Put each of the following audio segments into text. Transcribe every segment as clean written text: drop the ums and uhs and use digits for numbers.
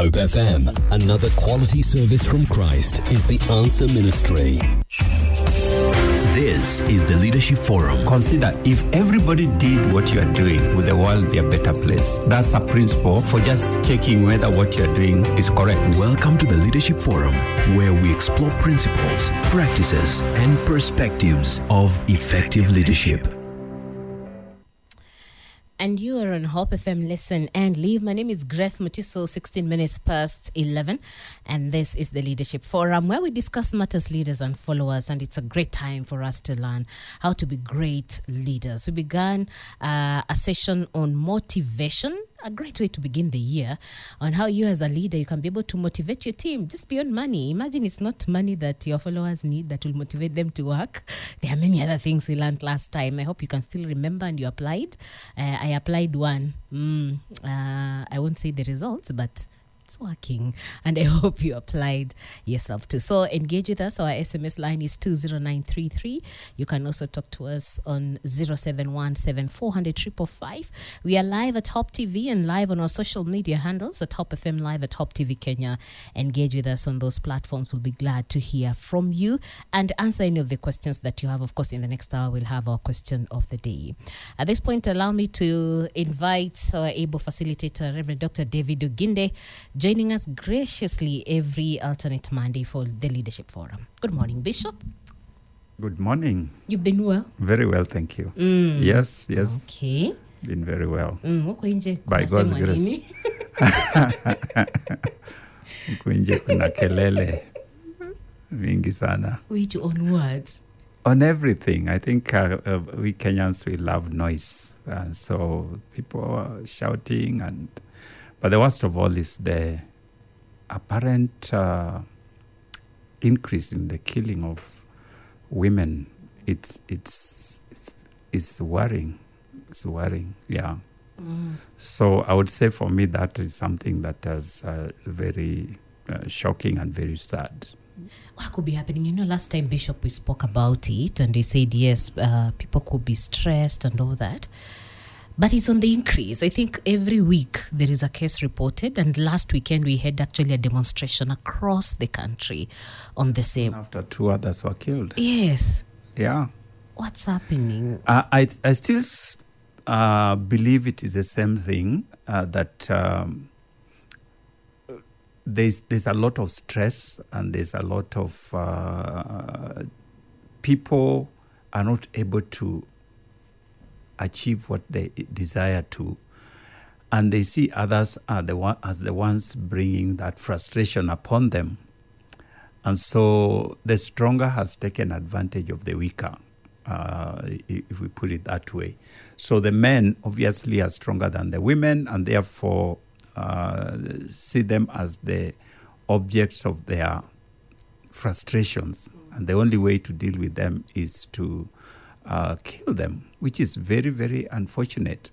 Hope FM, another quality service from Christ, is the Answer Ministry. This is the Leadership Forum. Consider if everybody did what you are doing, would the world be a better place? That's a principle for just checking whether what you are doing is correct. Welcome to the Leadership Forum, where we explore principles, practices, and perspectives of effective leadership. And you are on Hope FM, Listen and Leave. My name is Grace Matissel, 11:16. And this is the Leadership Forum, where we discuss matters, leaders and followers. And it's a great time for us to learn how to be great leaders. We began a session on motivation, a great way to begin the year, on how you as a leader, you can be able to motivate your team just beyond money. Imagine it's not money that your followers need that will motivate them to work. There are many other things we learned last time. I hope you can still remember and you applied. I applied one. I won't say the results, but it's working, and I hope you applied yourself too. So engage with us. Our SMS line is 20933. You can also talk to us on 0717400555. We are live at Hope TV and live on our social media handles at Hope FM Live, at Hope TV Kenya. Engage with us on those platforms. We'll be glad to hear from you and answer any of the questions that you have. Of course, in the next hour, we'll have our question of the day. At this point, allow me to invite our able facilitator, Reverend Dr. David Oginde, joining us graciously every alternate Monday for the Leadership Forum. Good morning, Bishop. Good morning. You've been well? Very well, thank you. Yes. Okay. Been very well. By God's grace. Kuna kelele mingi sana. Which on words? On everything. I think we Kenyans, we love noise. And so people are shouting and... But the worst of all is the apparent increase in the killing of women. It's worrying. It's worrying. Yeah. Mm. So I would say for me that is something that is very shocking and very sad. What could be happening? You know, last time, Bishop, we spoke about it, and they said yes, people could be stressed and all that. But it's on the increase. I think every week there is a case reported, and last weekend we had actually a demonstration across the country on the same. After two others were killed. Yes. Yeah. What's happening? I still believe it is the same thing, that there's a lot of stress and there's a lot of people are not able to achieve what they desire to, and they see others are the ones bringing that frustration upon them, and so the stronger has taken advantage of the weaker, if we put it that way. So the men obviously are stronger than the women, and therefore see them as the objects of their frustrations, and the only way to deal with them is to kill them, which is very, very unfortunate.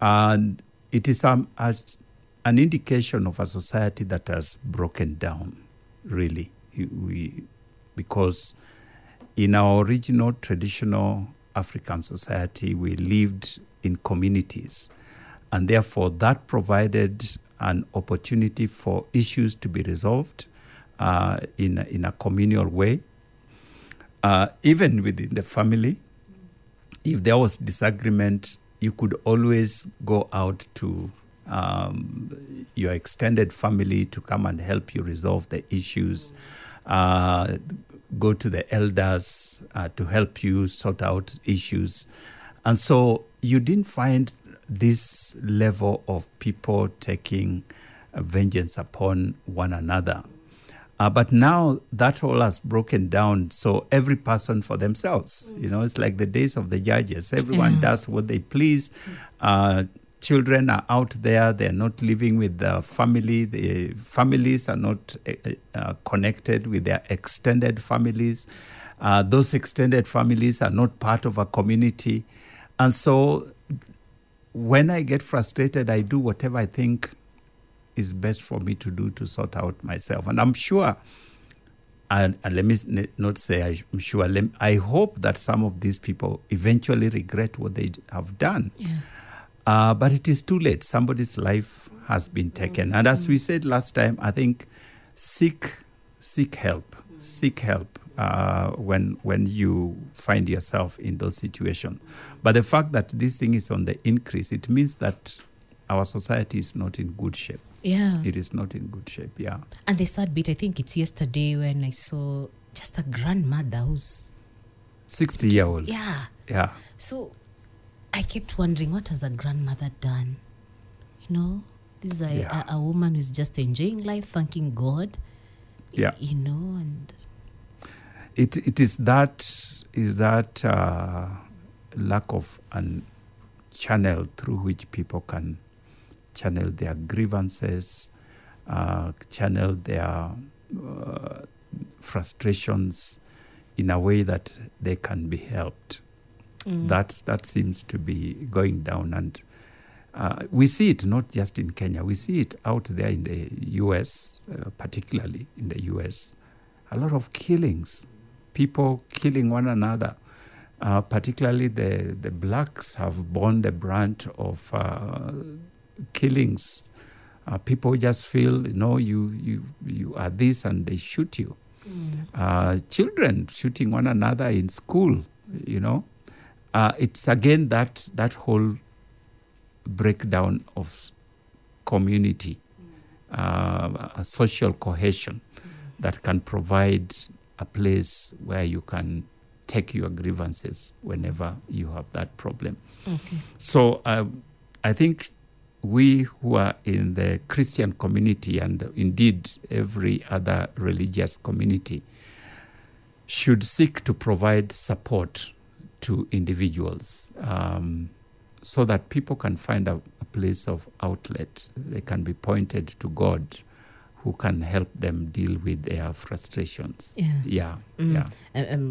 And it is an indication of a society that has broken down, really. Because in our original, traditional African society, we lived in communities. And therefore, that provided an opportunity for issues to be resolved in a communal way. Even within the family, if there was disagreement, you could always go out to your extended family to come and help you resolve the issues, go to the elders to help you sort out issues. And so you didn't find this level of people taking vengeance upon one another. But now that all has broken down, so every person for themselves. You know, it's like the days of the judges. Everyone does what they please. Children are out there. They're not living with their family. The families are not connected with their extended families. Those extended families are not part of a community. And so when I get frustrated, I do whatever I think is best for me to do to sort out myself. And I'm sure, and let me not say I'm sure, I hope that some of these people eventually regret what they have done. Yeah. But it is too late. Somebody's life has been taken. And as we said last time, I think seek help. Seek help when you find yourself in those situations. But the fact that this thing is on the increase, it means that our society is not in good shape. Yeah. It is not in good shape, yeah. And the sad bit, I think it's yesterday when I saw just a grandmother who's 60-year-old. Yeah. Yeah. So I kept wondering, what has a grandmother done? You know, this is a woman who's just enjoying life, thanking God. Yeah. You know, and it is that lack of an channel through which people can channel their grievances, channel their frustrations in a way that they can be helped. Mm. That seems to be going down. And we see it not just in Kenya. We see it out there in the U.S., particularly in the U.S. A lot of killings, people killing one another. Particularly the blacks have borne the brunt of killings. People just feel, no, you are this, and they shoot you. Mm. Children shooting one another in school, you know. It's again that whole breakdown of community, a social cohesion that can provide a place where you can take your grievances whenever you have that problem. Okay. So I think we who are in the Christian community, and indeed every other religious community, should seek to provide support to individuals so that people can find a place of outlet. They can be pointed to God, who can help them deal with their frustrations. Yeah.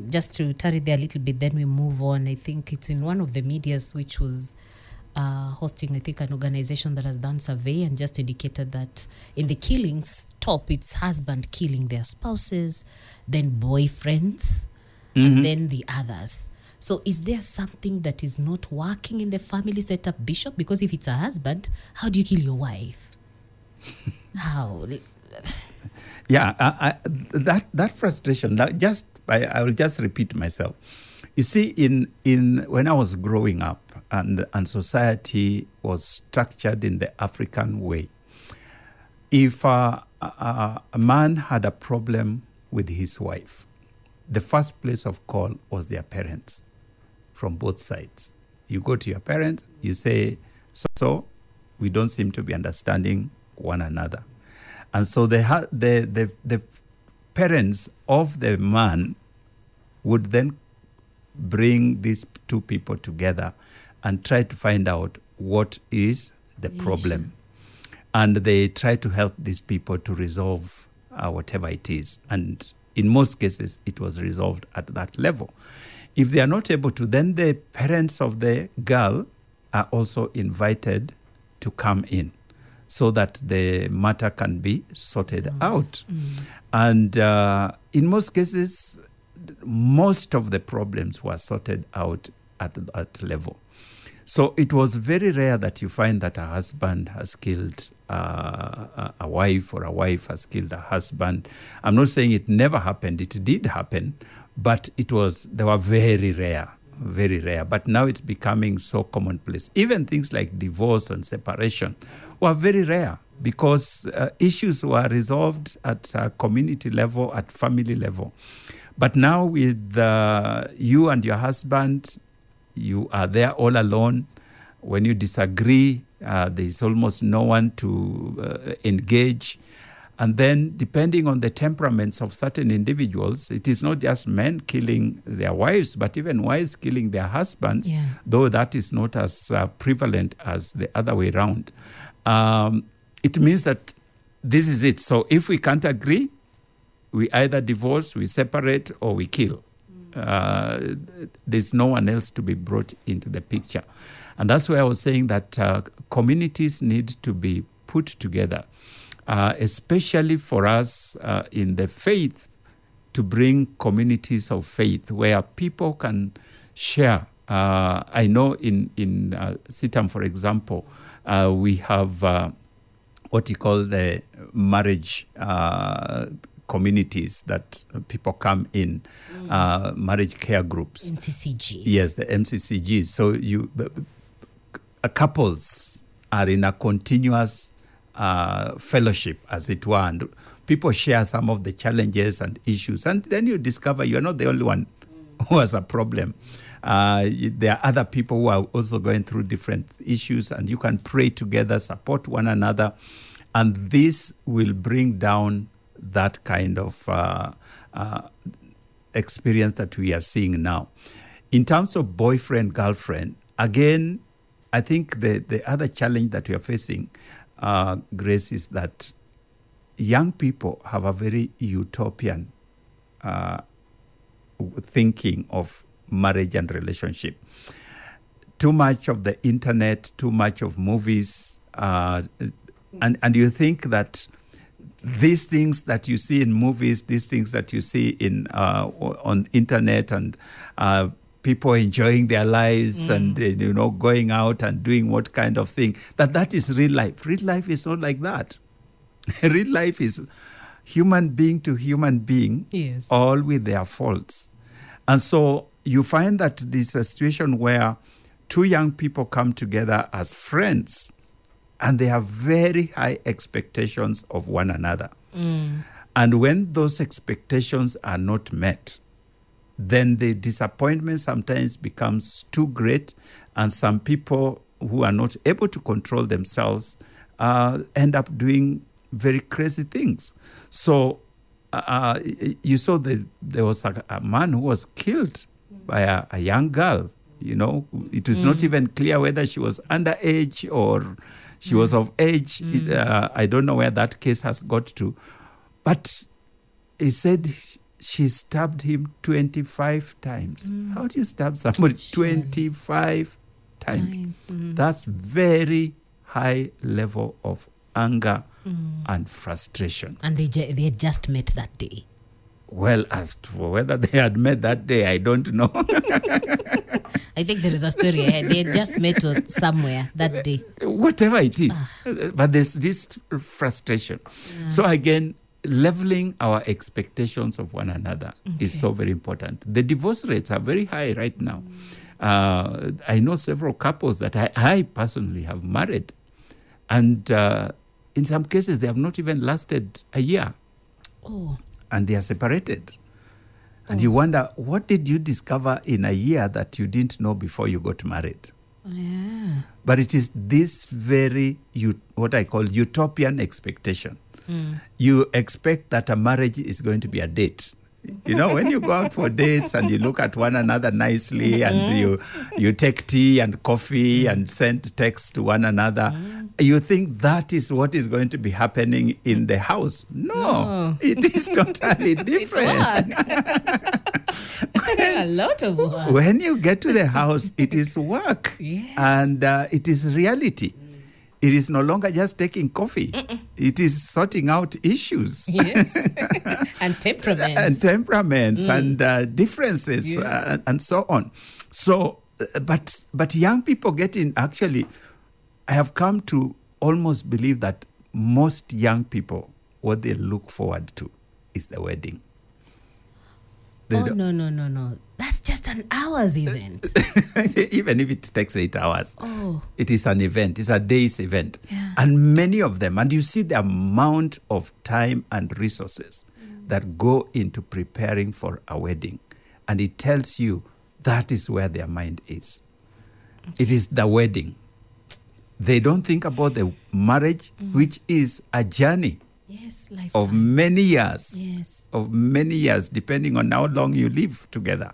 Just to tarry there a little bit, then we move on. I think it's in one of the medias which was hosting, I think, an organization that has done survey and just indicated that in the killings, top, it's husband killing their spouses, then boyfriends, and then the others. So is there something that is not working in the family setup, Bishop? Because if it's a husband, how do you kill your wife? How? Yeah, that frustration. I will just repeat myself. You see, in when I was growing up, and society was structured in the African way, if a man had a problem with his wife, the first place of call was their parents, from both sides. You go to your parents, you say, so we don't seem to be understanding one another. And so the parents of the man would then bring these two people together and try to find out what is the problem. And they try to help these people to resolve whatever it is. And in most cases, it was resolved at that level. If they are not able to, then the parents of the girl are also invited to come in so that the matter can be sorted out. And in most cases, most of the problems were sorted out at that level. So it was very rare that you find that a husband has killed a wife, or a wife has killed a husband. I'm not saying it never happened. It did happen, but they were very rare, very rare. But now it's becoming so commonplace. Even things like divorce and separation were very rare, because issues were resolved at community level, at family level. But now with you and your husband, you are there all alone. When you disagree, there's almost no one to engage. And then, depending on the temperaments of certain individuals, it is not just men killing their wives, but even wives killing their husbands, though that is not as prevalent as the other way around. It means that this is it. So if we can't agree, we either divorce, we separate, or we kill. There's no one else to be brought into the picture. And that's why I was saying that communities need to be put together, especially for us in the faith, to bring communities of faith where people can share I know in CITAM, for example, we have what you call the marriage communities that people come in, marriage care groups. MCCGs. Yes, the MCCGs. So couples are in a continuous fellowship, as it were, and people share some of the challenges and issues, and then you discover you're not the only one who has a problem. There are other people who are also going through different issues, and you can pray together, support one another, and this will bring down that kind of experience that we are seeing now. In terms of boyfriend, girlfriend, again, I think the other challenge that we are facing, Grace, is that young people have a very utopian thinking of marriage and relationship. Too much of the internet, too much of movies, and you think that these things that you see in movies, these things that you see in on internet, and people enjoying their lives and going out and doing what kind of thing, that is real life. Real life is not like that. Real life is human being to human being, yes, all with their faults. And so you find that this is a situation where two young people come together as friends and they have very high expectations of one another. And when those expectations are not met, then the disappointment sometimes becomes too great, and some people who are not able to control themselves end up doing very crazy things. So you saw that there was a man who was killed by a young girl. You know, it was not even clear whether she was underage or she was of age. I don't know where that case has got to. But he said she stabbed him 25 times. How do you stab somebody 25 times? That's very high level of anger and frustration. And they had just met that day. Well, as for whether they had met that day, I don't know. I think there is a story. They had just met somewhere that day. Whatever it is. But there's this frustration. So again, leveling our expectations of one another is so very important. The divorce rates are very high right now. I know several couples that I personally have married, and in some cases they have not even lasted a year. And they are separated. And you wonder, what did you discover in a year that you didn't know before you got married? But it is this very, what I call utopian expectation. You expect that a marriage is going to be a date. You know, when you go out for dates and you look at one another nicely and you take tea and coffee and send texts to one another, you think that is what is going to be happening in the house. No. It is totally different. It's work. A lot of work. When you get to the house, it is work. Yes. And it is reality. It is no longer just taking coffee. It is sorting out issues. Yes. And temperaments. And differences, yes, and so on. So, but young people get in, actually, I have come to almost believe that most young people, what they look forward to is the wedding. No. That's just an hour's event. Even if it takes 8 hours. It is an event. It's a day's event. Yeah. And many of them, and you see the amount of time and resources that go into preparing for a wedding. And it tells you that is where their mind is. It is the wedding. They don't think about the marriage, which is a journey. Yes, lifetime. Of many years. Yes. Of many years, depending on how long you live together.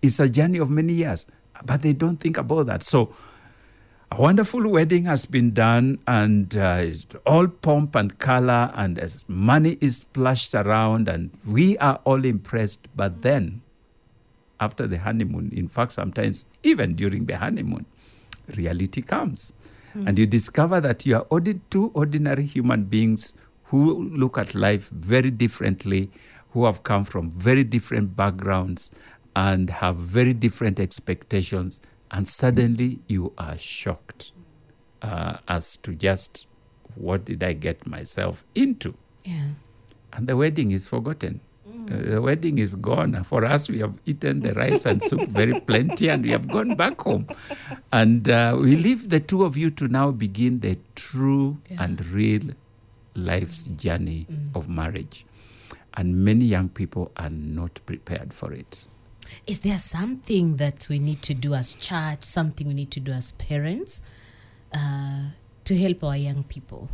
It's a journey of many years, but they don't think about that. So a wonderful wedding has been done, and all pomp and color, and as money is splashed around, and we are all impressed. But then, after the honeymoon, in fact, sometimes even during the honeymoon, reality comes. And you discover that you are two ordinary human beings who look at life very differently, who have come from very different backgrounds and have very different expectations, and suddenly you are shocked as to just what did I get myself into. Yeah. And the wedding is forgotten. The wedding is gone. For us, we have eaten the rice and soup very plenty, and we have gone back home. And we leave the two of you to now begin the true and real life's journey of marriage. And many young people are not prepared for it. Is there something that we need to do as church, something we need to do as parents to help our young people?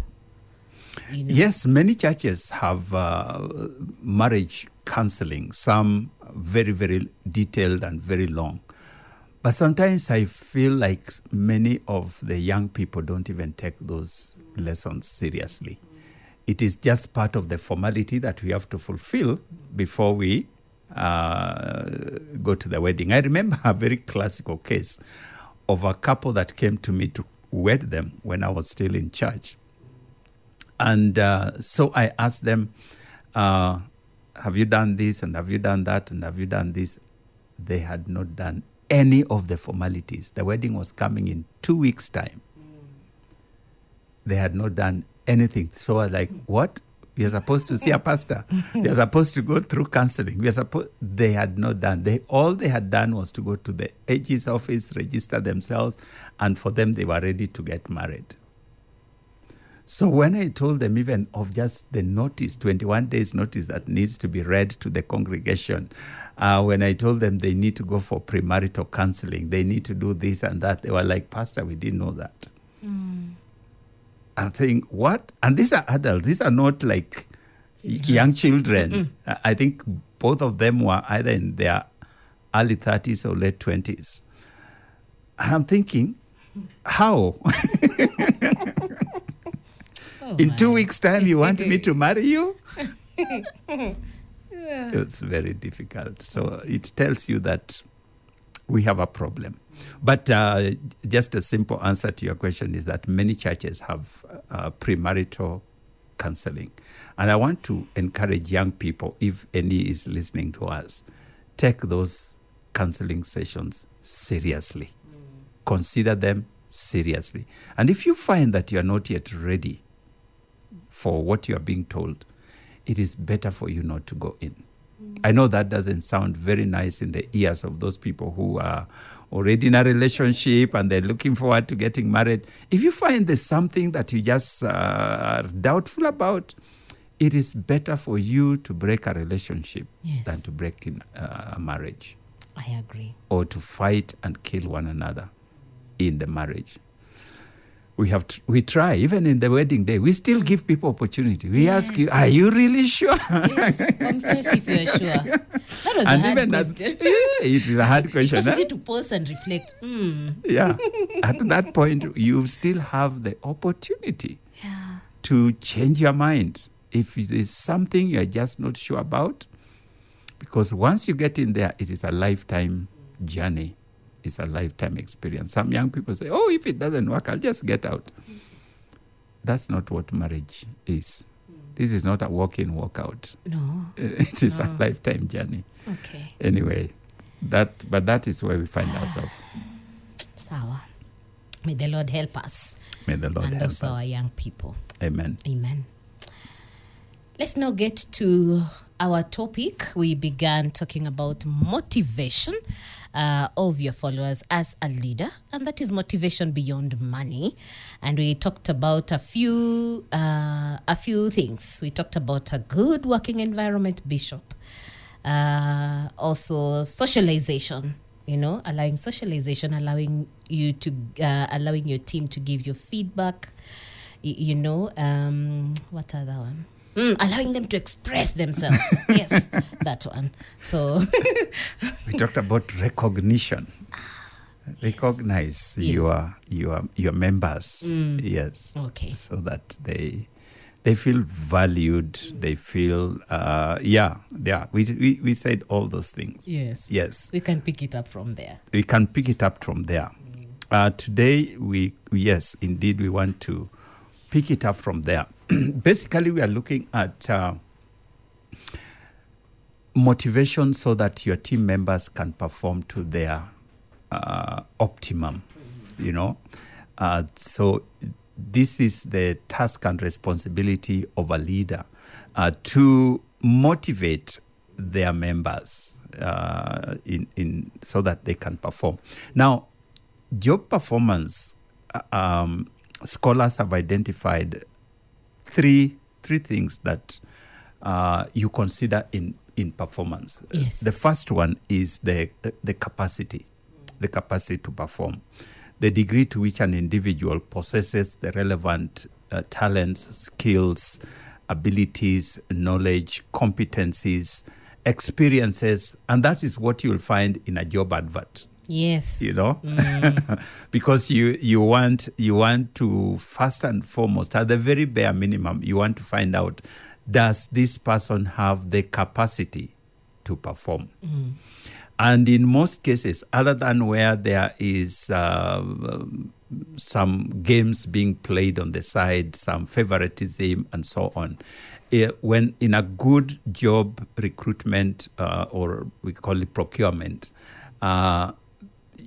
You know? Yes, many churches have marriage counseling, some very, very detailed and very long. But sometimes I feel like many of the young people don't even take those lessons seriously. It is just part of the formality that we have to fulfill before we go to the wedding. I remember a very classical case of a couple that came to me to wed them when I was still in church. And so I asked them, have you done this and have you done that and have you done this? They had not done any of the formalities. The wedding was coming in 2 weeks' time. They had not done anything. So I was like, what? We are supposed to see a pastor. We are supposed to go through counseling. They had not done. All they had done was to go to the AG's office, register themselves, and for them, they were ready to get married. So when I told them even of just the notice, 21 days notice that needs to be read to the congregation, when I told them they need to go for premarital counseling, they need to do this and that, they were like, Pastor, we didn't know that. I'm saying, what? And these are adults. These are not like young children. I think both of them were either in their early 30s or late 20s. And I'm thinking, how? In 2 weeks' time, you want me to marry you? It's very difficult. So it tells you that we have a problem. But just a simple answer to your question is that many churches have premarital counseling. And I want to encourage young people, if any is listening to us, take those counseling sessions seriously. Consider them seriously. And if you find that you are not yet ready for what you are being told, it is better for you not to go in. I know that doesn't sound very nice in the ears of those people who are already in a relationship and they're looking forward to getting married. If you find there's something that you just are doubtful about, it is better for you to break a relationship than to break in a marriage. I agree. Or to fight and kill one another in the marriage. We try, even in the wedding day, we still give people opportunity. We ask you, are you really sure? Yes, confess if you're sure. That was a hard question. It is a hard question. It's easy to pause and reflect. Yeah. At that point, you still have the opportunity to change your mind. If there's something you're just not sure about, because once you get in there, it is a lifetime journey. It's a lifetime experience. Some young people say, oh, if it doesn't work, I'll just get out. That's not what marriage is. This is not a walk-in, walk-out. No. It is a lifetime journey. Okay. Anyway, that is where we find ourselves. Sawa. May the Lord help us. May the Lord help us. And also our young people. Amen. Amen. Let's now get to our topic. We began talking about motivation of your followers as a leader, and that is motivation beyond money. And we talked about a few things. We talked about a good working environment, Bishop. Also socialization, allowing you to allowing your team to give you feedback. What other one? Allowing them to express themselves. Yes, that one. So we talked about recognition. Recognize your members. Yes. Okay. So that they feel valued. They feel We said all those things. Yes. Yes. We can pick it up from there. Today we want to pick it up from there. Basically, we are looking at motivation so that your team members can perform to their optimum, you know. So this is the task and responsibility of a leader to motivate their members in so that they can perform. Now, job performance, scholars have identified three things that you consider in performance. Yes. The first one is the capacity, to perform, the degree to which an individual possesses the relevant talents, skills, abilities, knowledge, competencies, experiences, and that is what you'll find in a job advert. Yes, you know, because you want to, first and foremost, at the very bare minimum, you want to find out, does this person have the capacity to perform? Mm. And in most cases, other than where there is some games being played on the side, some favoritism and so on, when in a good job recruitment or we call it procurement,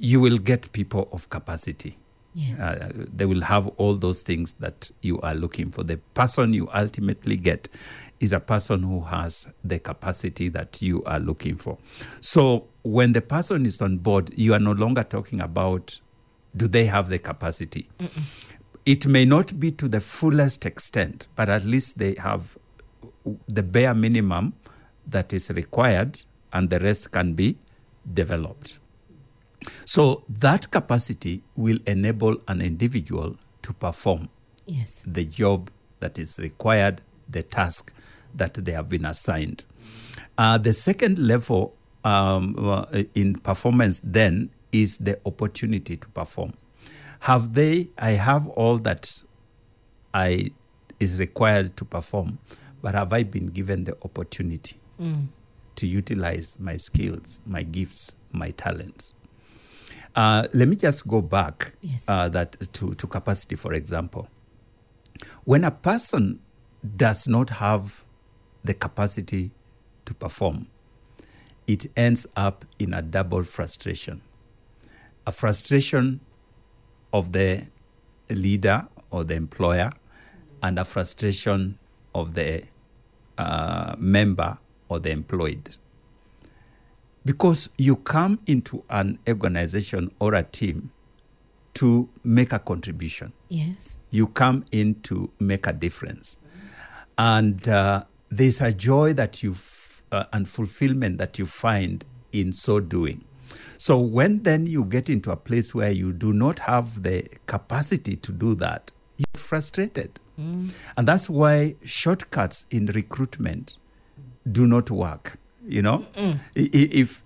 you will get people of capacity. Yes. They will have all those things that you are looking for. The person you ultimately get is a person who has the capacity that you are looking for. So when the person is on board, you are no longer talking about do they have the capacity. Mm-mm. It may not be to the fullest extent, but at least they have the bare minimum that is required and the rest can be developed. So that capacity will enable an individual to perform yes. the job that is required, the task that they have been assigned. The second level in performance then is the opportunity to perform. I have all that I is required to perform, but have I been given the opportunity to utilize my skills, my gifts, my talents? Let me just go back yes. to capacity, for example. When a person does not have the capacity to perform, it ends up in a double frustration. A frustration of the leader or the employer and a frustration of the member or the employed. Because you come into an organization or a team to make a contribution. Yes. You come in to make a difference. And there's a joy that you and fulfillment that you find in so doing. So when then you get into a place where you do not have the capacity to do that, you're frustrated. Mm. And that's why shortcuts in recruitment do not work. You know, Mm-mm.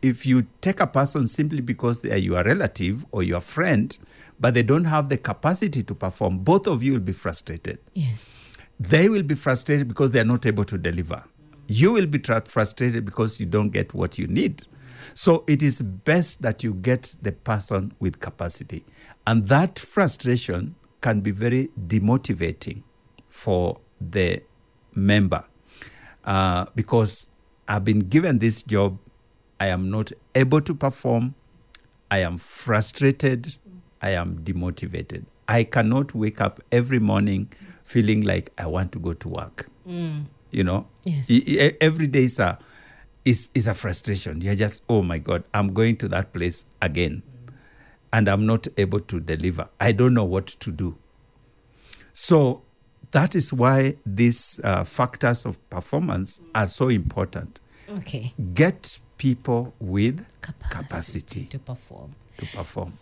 if you take a person simply because they are your relative or your friend, but they don't have the capacity to perform, both of you will be frustrated. Yes. They will be frustrated because they are not able to deliver. You will be frustrated because you don't get what you need. So it is best that you get the person with capacity. And that frustration can be very demotivating for the member because I've been given this job, I am not able to perform, I am frustrated, I am demotivated. I cannot wake up every morning feeling like I want to go to work. Mm. You know, yes. Every day is a frustration. You're just, oh my God, I'm going to that place again and I'm not able to deliver. I don't know what to do. So that is why these factors of performance are so important. Okay. Get people with capacity to perform.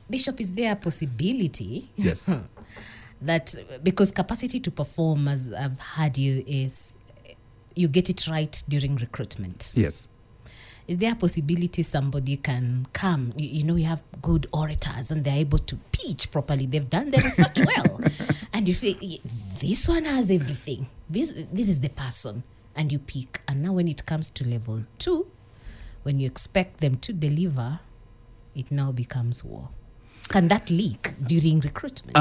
Bishop, is there a possibility? Yes. That because capacity to perform, as I've heard you, is you get it right during recruitment. Yes. Is there a possibility somebody can come? You know, you have good orators and they're able to pitch properly. They've done their research well. And you feel, this one has everything. This is the person. And you pick. And now when it comes to level 2, when you expect them to deliver, it now becomes war. Can that leak during recruitment?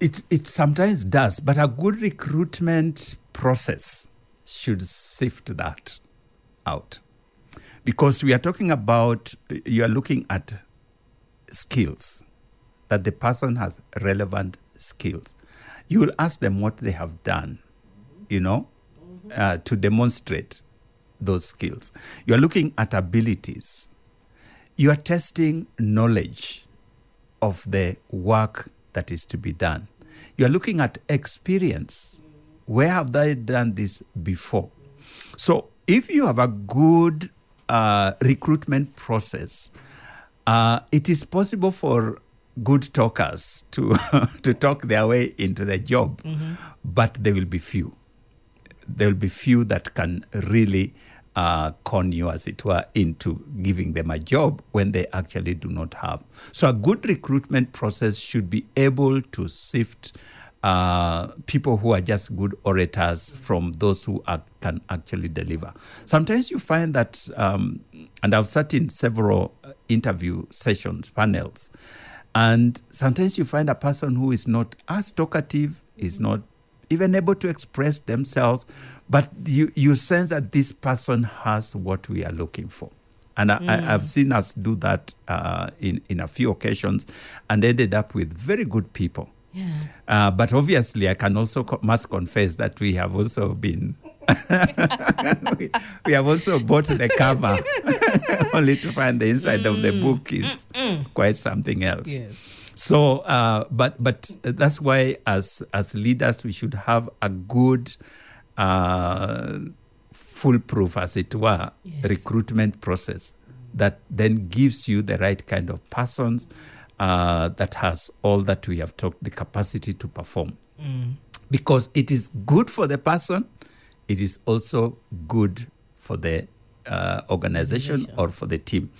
It sometimes does. But a good recruitment process should sift that out. Because we are talking about, you are looking at skills, that the person has relevant skills. You will ask them what they have done, you know, to demonstrate those skills. You are looking at abilities. You are testing knowledge of the work that is to be done. You are looking at experience. Where have they done this before? So if you have a good recruitment process, it is possible for good talkers to to talk their way into the job, but there will be few. There will be few that can really con you, as it were, into giving them a job when they actually do not have. So a good recruitment process should be able to sift people who are just good orators from those who are, can actually deliver. Sometimes you find that, and I've sat in several interview sessions, panels, and sometimes you find a person who is not as talkative, is not even able to express themselves, but you sense that this person has what we are looking for. And I've seen us do that in a few occasions and ended up with very good people. Yeah. But obviously, I can also must confess that we have also been we have also bought the cover only to find the inside of the book is quite something else. Yes. So, but that's why as leaders we should have a good, foolproof, as it were, recruitment process that then gives you the right kind of persons that has all that we have talked, the capacity to perform. Because it is good for the person, it is also good for the organization or for the team.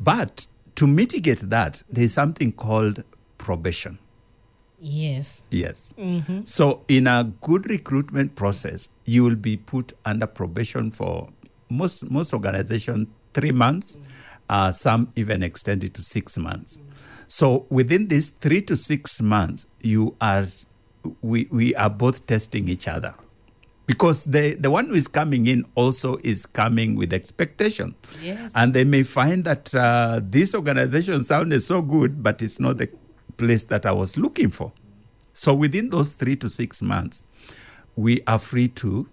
But to mitigate that, there is something called probation. Yes. Yes. Mm-hmm. So in a good recruitment process, you will be put under probation for most organizations 3 months, some even extend it to 6 months. So within these 3 to 6 months, we are both testing each other. Because the one who is coming in also is coming with expectation. Yes. And they may find that this organization sounded so good, but it's not the place that I was looking for. So within those 3 to 6 months, we are free to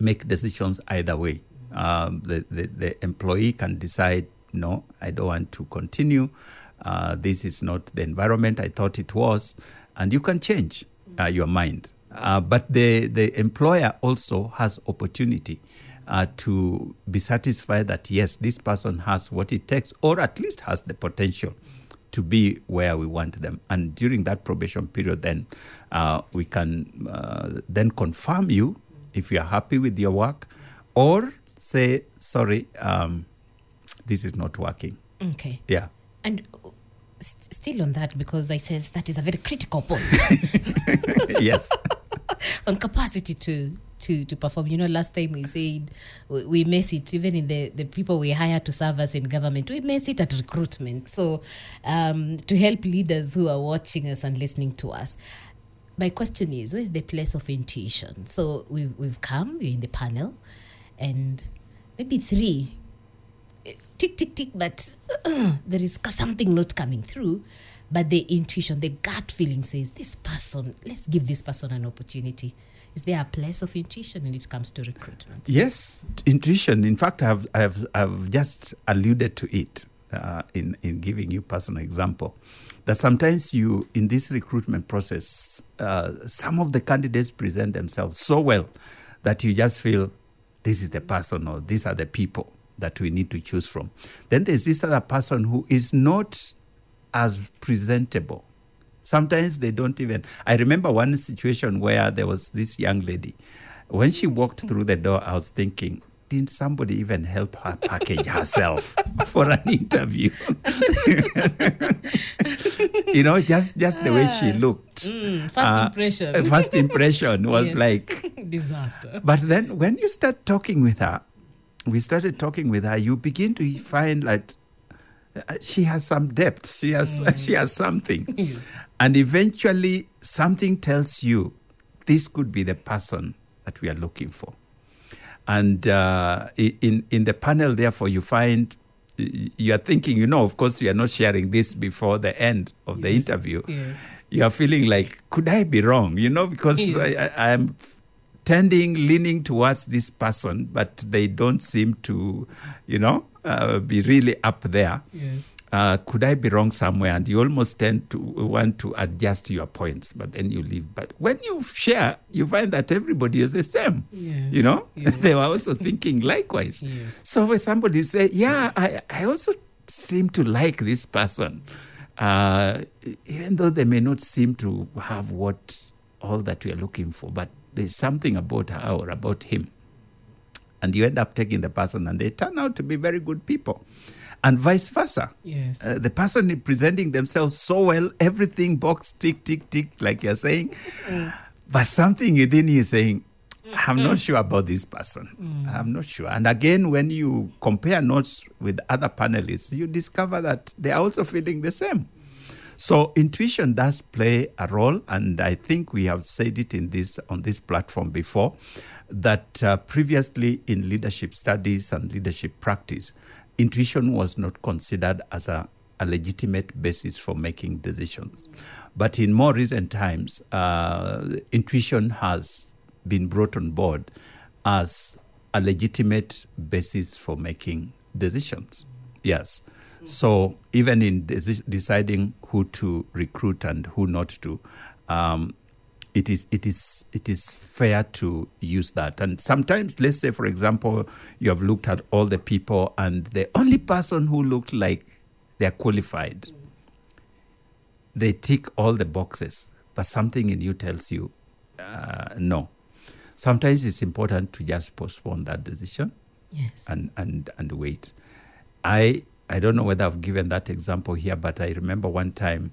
make decisions either way. The employee can decide, no, I don't want to continue. This is not the environment I thought it was. And you can change your mind. But the employer also has opportunity to be satisfied that, yes, this person has what it takes or at least has the potential to be where we want them. And during that probation period, then we can then confirm you if you are happy with your work or say, sorry, this is not working. Okay. Yeah. And still on that, because I sense that is a very critical point. Yes. On capacity to perform. You know, last time we said we miss it, even in the people we hire to serve us in government, we miss it at recruitment. So to help leaders who are watching us and listening to us, my question is, where is the place of intuition? So we've come, we're in the panel, and maybe three, tick, tick, tick, but there is something not coming through. But the intuition, the gut feeling says, this person, let's give this person an opportunity. Is there a place of intuition when it comes to recruitment? Yes, intuition. In fact, I've just alluded to it in giving you a personal example. That sometimes you, in this recruitment process, some of the candidates present themselves so well that you just feel, this is the person or these are the people that we need to choose from. Then there's this other person who is not as presentable. Sometimes they don't even... I remember one situation where there was this young lady. When she walked through the door, I was thinking, didn't somebody even help her package herself for an interview? You know, just the way she looked. First impression was like... disaster. But then when you start talking with her, you begin to find like, she has some depth. She has something. Yes. And eventually something tells you this could be the person that we are looking for. And in the panel, therefore, you find you are thinking, you know, of course you are not sharing this before the end of the interview. Yes. You are feeling like, could I be wrong? You know, because I'm leaning towards this person, but they don't seem to, you know, be really up there. Yes. Could I be wrong somewhere? And you almost tend to want to adjust your points, but then you leave. But when you share, you find that everybody is the same. Yes. You know, yes. They were also thinking likewise. Yes. So when somebody say, yeah, I also seem to like this person, even though they may not seem to have what all that we are looking for, but there's something about her or about him. And you end up taking the person and they turn out to be very good people. And vice versa. Yes. The person is presenting themselves so well, everything box, tick, tick, tick, like you're saying. But something within you is saying, I'm not sure about this person. I'm not sure. And again, when you compare notes with other panelists, you discover that they are also feeling the same. So intuition does play a role, and I think we have said it in this on this platform before, that previously in leadership studies and leadership practice, intuition was not considered as a legitimate basis for making decisions. But in more recent times, intuition has been brought on board as a legitimate basis for making decisions. Yes. So even in deciding who to recruit and who not to, it is fair to use that. And sometimes, let's say, for example, you have looked at all the people and the only person who looked like they're qualified, they tick all the boxes, but something in you tells you no. Sometimes it's important to just postpone that decision. Yes. And wait. I don't know whether I've given that example here, but I remember one time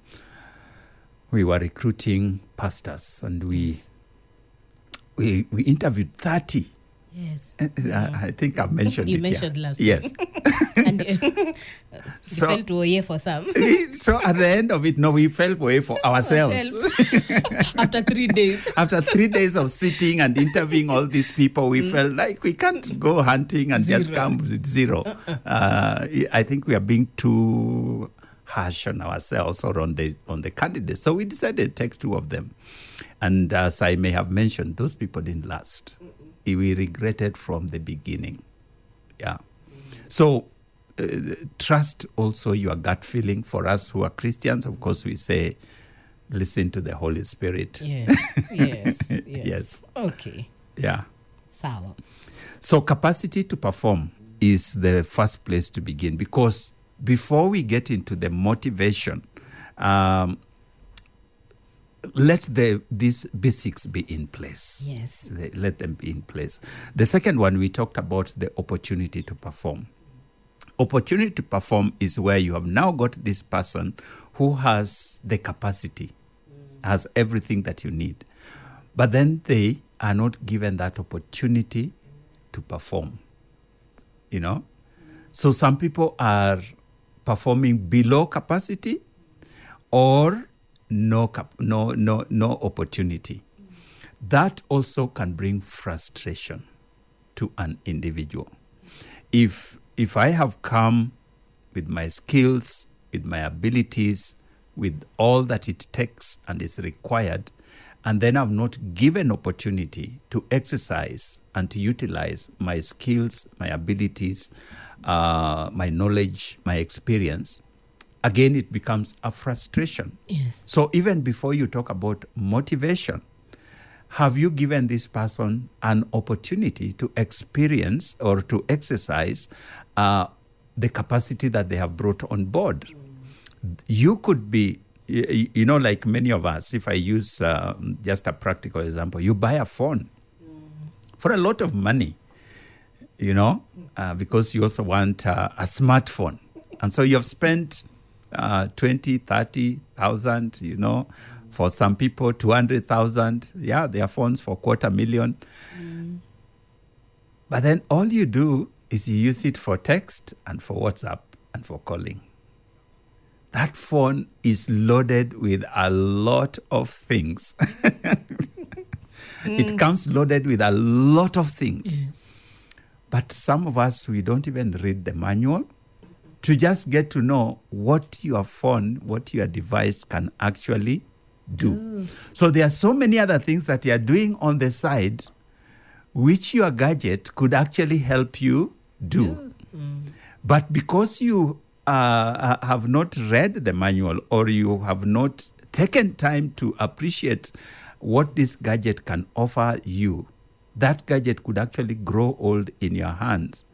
we were recruiting pastors and we interviewed 30. Yes. I think I've mentioned you it. You mentioned here. Last yes. And so, fell to a for some. So at the end of it, no, we fell for a for ourselves. After 3 days. After 3 days of sitting and interviewing all these people, we felt like we can't go hunting and just come with zero. I think we are being too harsh on ourselves or on the candidates. So we decided to take 2 of them. And as I may have mentioned, those people didn't last. We regretted from the beginning. Yeah. So trust also your gut feeling. For us who are Christians, of course, we say, listen to the Holy Spirit. Yes, yes. Okay. Yeah. So capacity to perform is the first place to begin, because before we get into the motivation, let these basics be in place. Yes. Let them be in place. The second one, we talked about the opportunity to perform. Opportunity to perform is where you have now got this person who has the capacity, has everything that you need. But then they are not given that opportunity to perform. You know? So some people are performing below capacity or no opportunity. That also can bring frustration to an individual. If I have come with my skills, with my abilities, with all that it takes and is required, and then I'm not given opportunity to exercise and to utilize my skills, my abilities, my knowledge, my experience, again, it becomes a frustration. Yes. So even before you talk about motivation, have you given this person an opportunity to experience or to exercise the capacity that they have brought on board? You could be, you know, like many of us, if I use just a practical example, you buy a phone for a lot of money, you know, because you also want a smartphone. And so you have spent 20, 30,000, you know, for some people, 200,000. Yeah, their phones for $250,000. But then all you do is you use it for text and for WhatsApp and for calling. That phone is loaded with a lot of things. It comes loaded with a lot of things. Yes. But some of us, we don't even read the manual to just get to know what your phone, what your device can actually do. So there are so many other things that you are doing on the side which your gadget could actually help you do. But because you have not read the manual, or you have not taken time to appreciate what this gadget can offer you, that gadget could actually grow old in your hands,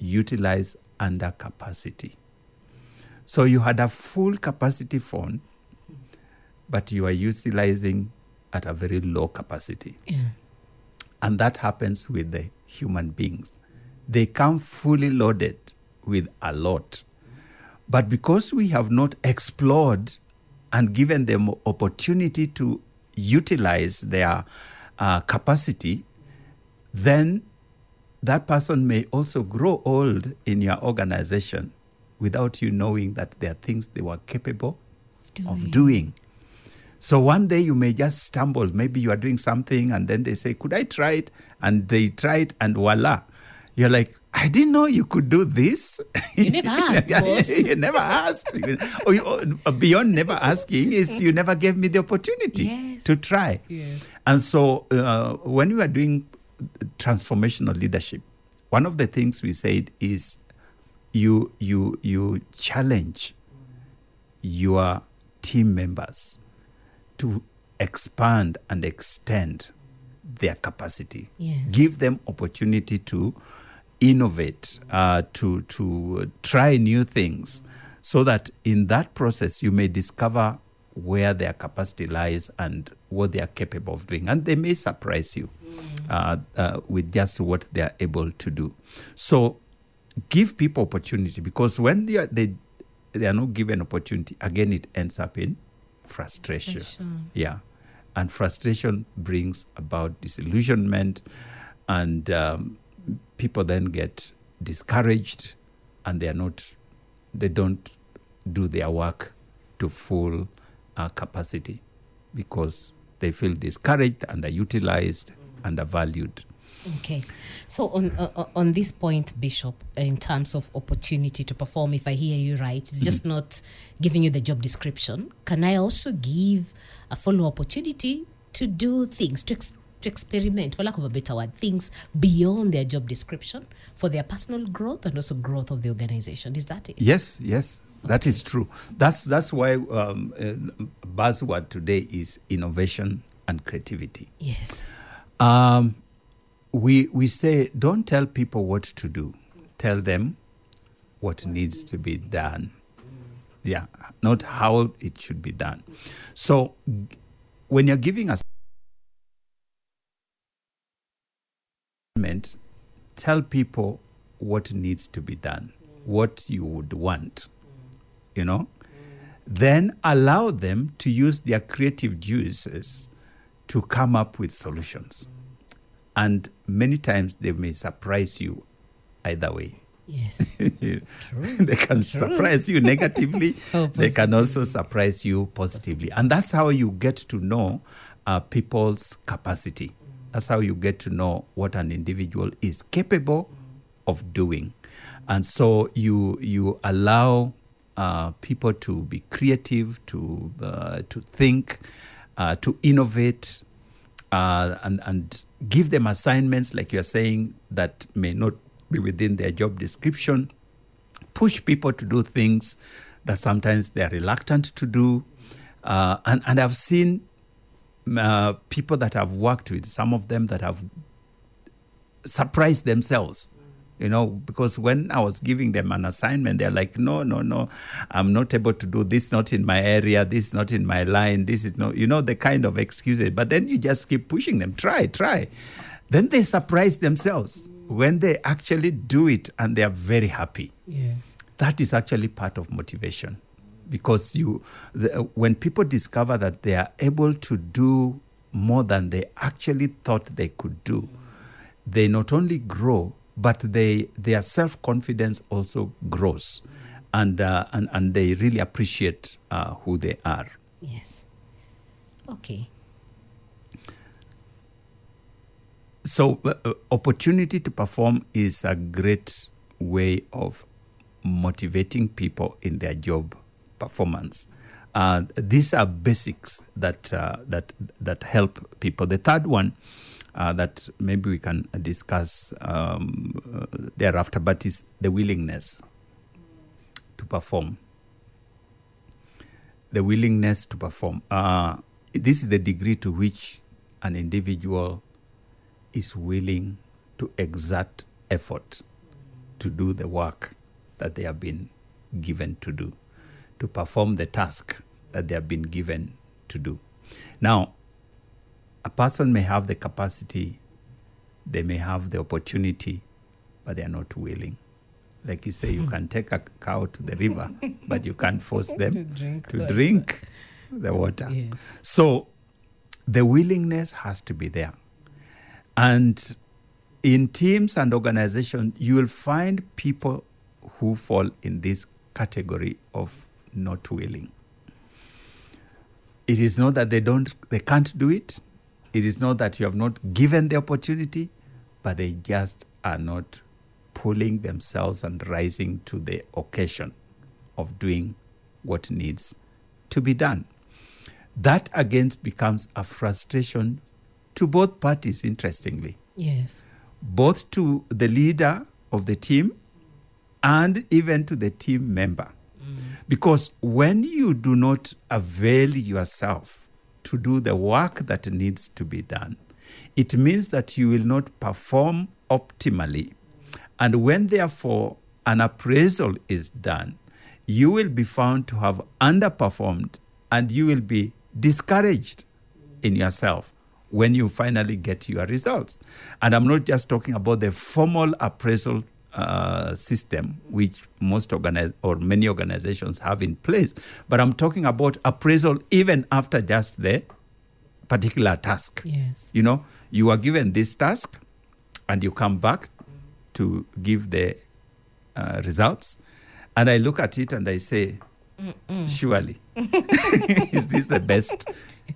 utilize under capacity. So you had a full capacity phone, but you are utilizing at a very low capacity. And that happens with the human beings. They come fully loaded with a lot. But because we have not explored and given them opportunity to utilize their capacity, then that person may also grow old in your organization without you knowing that there are things they were capable of doing. So one day you may just stumble. Maybe you are doing something and then they say, could I try it? And they try it and voila. You're like, I didn't know you could do this. You never asked, boss. You never asked. Beyond never asking is you never gave me the opportunity to try. And so when we are doing transformational leadership, one of the things we said is you challenge your team members to expand and extend their capacity. Give them opportunity to innovate, to try new things, so that in that process you may discover where their capacity lies and what they are capable of doing. And they may surprise you with just what they are able to do. So give people opportunity, because when they are not given opportunity, again it ends up in frustration. And frustration brings about disillusionment, and people then get discouraged, and they don't do their work to full capacity because they feel discouraged, underutilized, undervalued. Okay, so on this point, Bishop, in terms of opportunity to perform, if I hear you right, it's just not giving you the job description. Can I also give a follow opportunity to do things, to experiment, for lack of a better word, things beyond their job description for their personal growth and also growth of the organization? Is that it? Yes, that is true. That's why buzzword today is innovation and creativity. Yes. We say, don't tell people what to do. Tell them what needs to be done. Yeah, not how it should be done. So when you're giving a statement, tell people what needs to be done, what you would want, you know. Then allow them to use their creative juices to come up with solutions. And many times they may surprise you either way. Yes. They can surprise you negatively. They can also surprise you positively. And that's how you get to know people's capacity. That's how you get to know what an individual is capable of doing. And so you allow people to be creative, to think, to innovate, and give them assignments, like you're saying, that may not be within their job description. Push people to do things that sometimes they are reluctant to do. And I've seen people that I've worked with, some of them that have surprised themselves, you know, because when I was giving them an assignment, they're like, no, I'm not able to do this, not in my area, this not in my line, this is no, you know, the kind of excuses. But then you just keep pushing them, try. Then they surprise themselves when they actually do it and they are very happy. Yes. That is actually part of motivation, because when people discover that they are able to do more than they actually thought they could do, they not only grow, but their self-confidence also grows, and they really appreciate who they are. Yes. Okay. So opportunity to perform is a great way of motivating people in their job performance. These are basics that help people. The third one that maybe we can discuss thereafter, but is the willingness to perform. The willingness to perform. This is the degree to which an individual is willing to exert effort to do the work that they have been given to do, to perform the task that they have been given to do. Now, a person may have the capacity, they may have the opportunity, but they are not willing. Like you say, you can take a cow to the river, but you can't force them to drink the water. Yes. So the willingness has to be there. And in teams and organizations, you will find people who fall in this category of not willing. It is not that they can't do it. It is not that you have not given the opportunity, but they just are not pulling themselves and rising to the occasion of doing what needs to be done. That again becomes a frustration to both parties, interestingly. Yes. Both to the leader of the team and even to the team member. Mm. Because when you do not avail yourself to do the work that needs to be done, it means that you will not perform optimally. And when, therefore, an appraisal is done, you will be found to have underperformed, and you will be discouraged in yourself when you finally get your results. And I'm not just talking about the formal appraisal system, which many organizations have in place, but I'm talking about appraisal even after just the particular task. Yes. You know, you are given this task and you come back to give the results. And I look at it and I say, surely, is this the best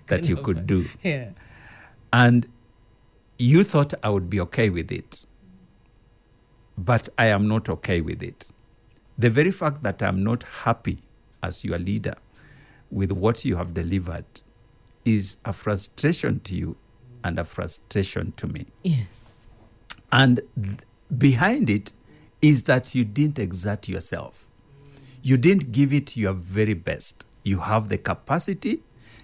that you could do? Yeah. And you thought I would be okay with it, but I am not okay with it. The very fact that I'm not happy as your leader with what you have delivered is a frustration to you and a frustration to me. Yes. And behind it is that you didn't exert yourself. You didn't give it your very best. You have the capacity,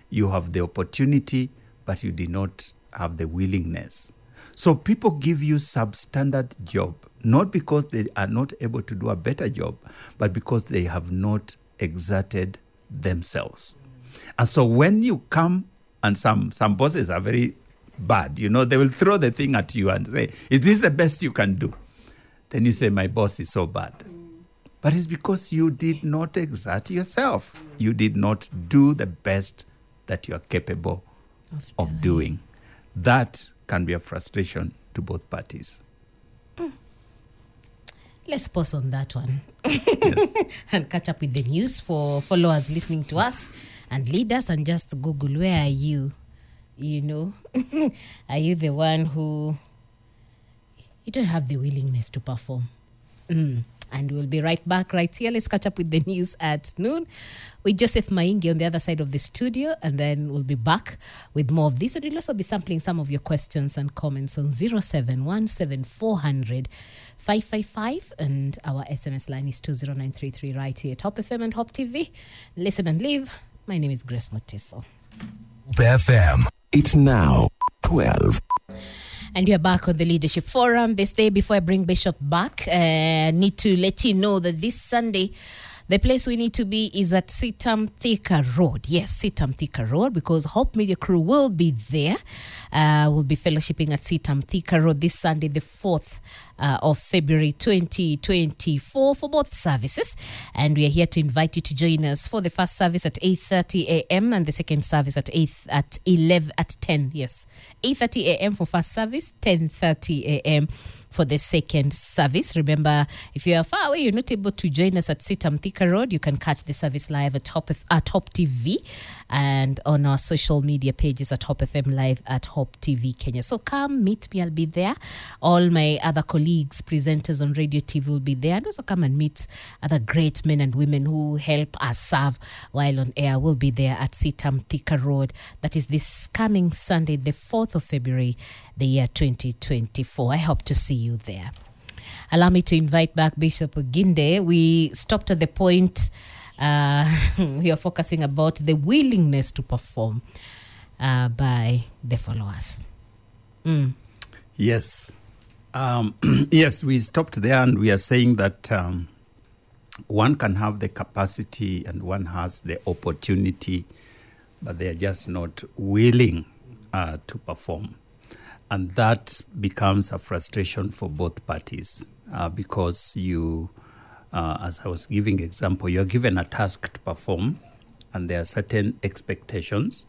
you have the opportunity, but you did not have the willingness. So people give you substandard job, not because they are not able to do a better job, but because they have not exerted themselves. And so when you come, and some bosses are very bad, you know, they will throw the thing at you and say, is this the best you can do? Then you say, my boss is so bad. But it's because you did not exert yourself. You did not do the best that you are capable of doing. That can be a frustration to both parties. Let's pause on that one. Yes. And catch up with the news for followers listening to us and leaders, and just Google, where are you? You know, are you the one who you don't have the willingness to perform? And we'll be right back right here. Let's catch up with the news at noon with Joseph Maingi on the other side of the studio. And then we'll be back with more of this. And we'll also be sampling some of your questions and comments on 0717400555. And our SMS line is 20933 right here. Top FM and Hope TV. Listen and live. My name is Grace Matissel. Hope FM. It's now 12. And we are back on the Leadership Forum this day. Before I bring Bishop back, I need to let you know that this Sunday, the place we need to be is at CITAM Thika Road. Yes, CITAM Thika Road, because Hope Media Crew will be there. We'll be fellowshipping at CITAM Thika Road this Sunday, the 4th of February 2024, for both services. And we are here to invite you to join us for the first service at 8:30 a.m. and the second service at 10. Yes, 8:30 a.m. for first service, 10:30 a.m. for the second service. Remember, if you are far away, you're not able to join us at CITAM Thika Road, you can catch the service live at Hope TV and on our social media pages at Hope FM Live at Hope TV Kenya. So come meet me, I'll be there. All my other colleagues, presenters on Radio TV will be there, and also come and meet other great men and women who help us serve while on air. We'll be there at CITAM Thika Road. That is this coming Sunday, the 4th of February, the year 2024. I hope to see you there. Allow me to invite back Bishop Oginde. We stopped at the point we are focusing about the willingness to perform by the followers. Yes. Yes, we stopped there, and we are saying that one can have the capacity and one has the opportunity, but they are just not willing to perform. And that becomes a frustration for both parties because you, as I was giving example, you're given a task to perform and there are certain expectations.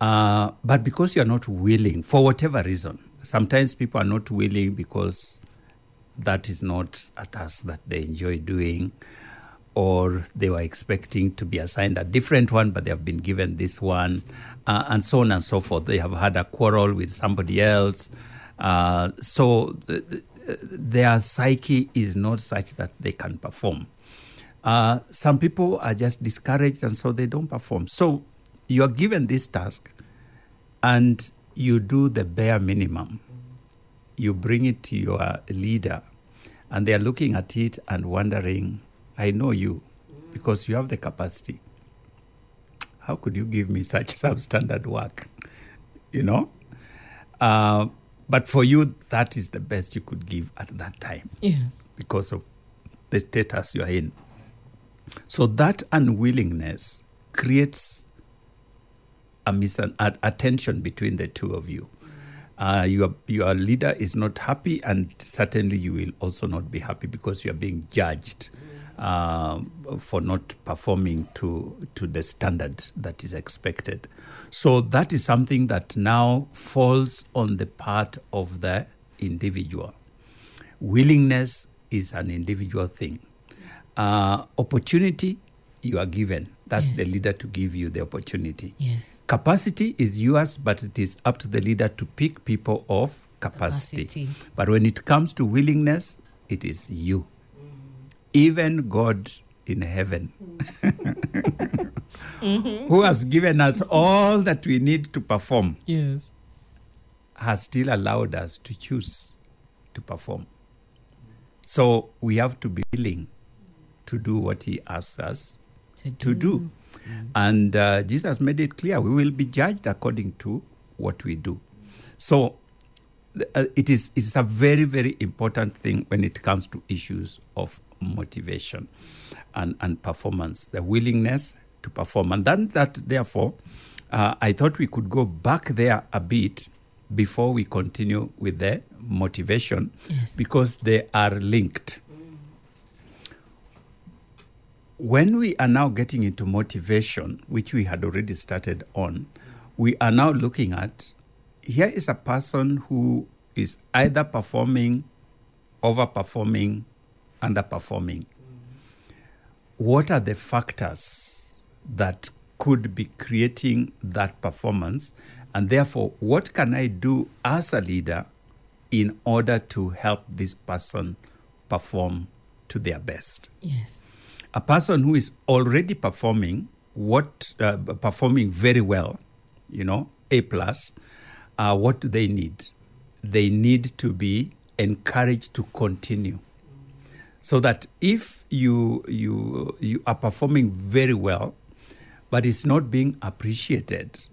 But because you're not willing, for whatever reason, sometimes people are not willing because that is not a task that they enjoy doing, or they were expecting to be assigned a different one, but they have been given this one, and so on and so forth. They have had a quarrel with somebody else. Their psyche is not such that they can perform. Some people are just discouraged, and so they don't perform. So you are given this task, and you do the bare minimum. You bring it to your leader, and they are looking at it and wondering, I know you because you have the capacity. How could you give me such substandard work? You know? But for you, that is the best you could give at that time because of the status you are in. So that unwillingness creates a tension between the two of you. Your leader is not happy, and certainly you will also not be happy because you are being judged for not performing to the standard that is expected. So that is something that now falls on the part of the individual. Willingness is an individual thing. Opportunity, you are given. That's the leader to give you the opportunity. Yes. Capacity is yours, but it is up to the leader to pick people of capacity. But when it comes to willingness, it is you. Even God in heaven, who has given us all that we need to perform, has still allowed us to choose to perform. So we have to be willing to do what he asks us to do. And Jesus made it clear, we will be judged according to what we do. So it's a very, very important thing when it comes to issues of motivation and performance, the willingness to perform. And then therefore, I thought we could go back there a bit before we continue with the motivation, because they are linked. When we are now getting into motivation, which we had already started on, we are now looking at, here is a person who is either performing, overperforming, underperforming. What are the factors that could be creating that performance? And therefore, what can I do as a leader in order to help this person perform to their best? Yes. A person who is already performing, performing very well, A+, what do they need? They need to be encouraged to continue. So that if you are performing very well, but it's not being appreciated,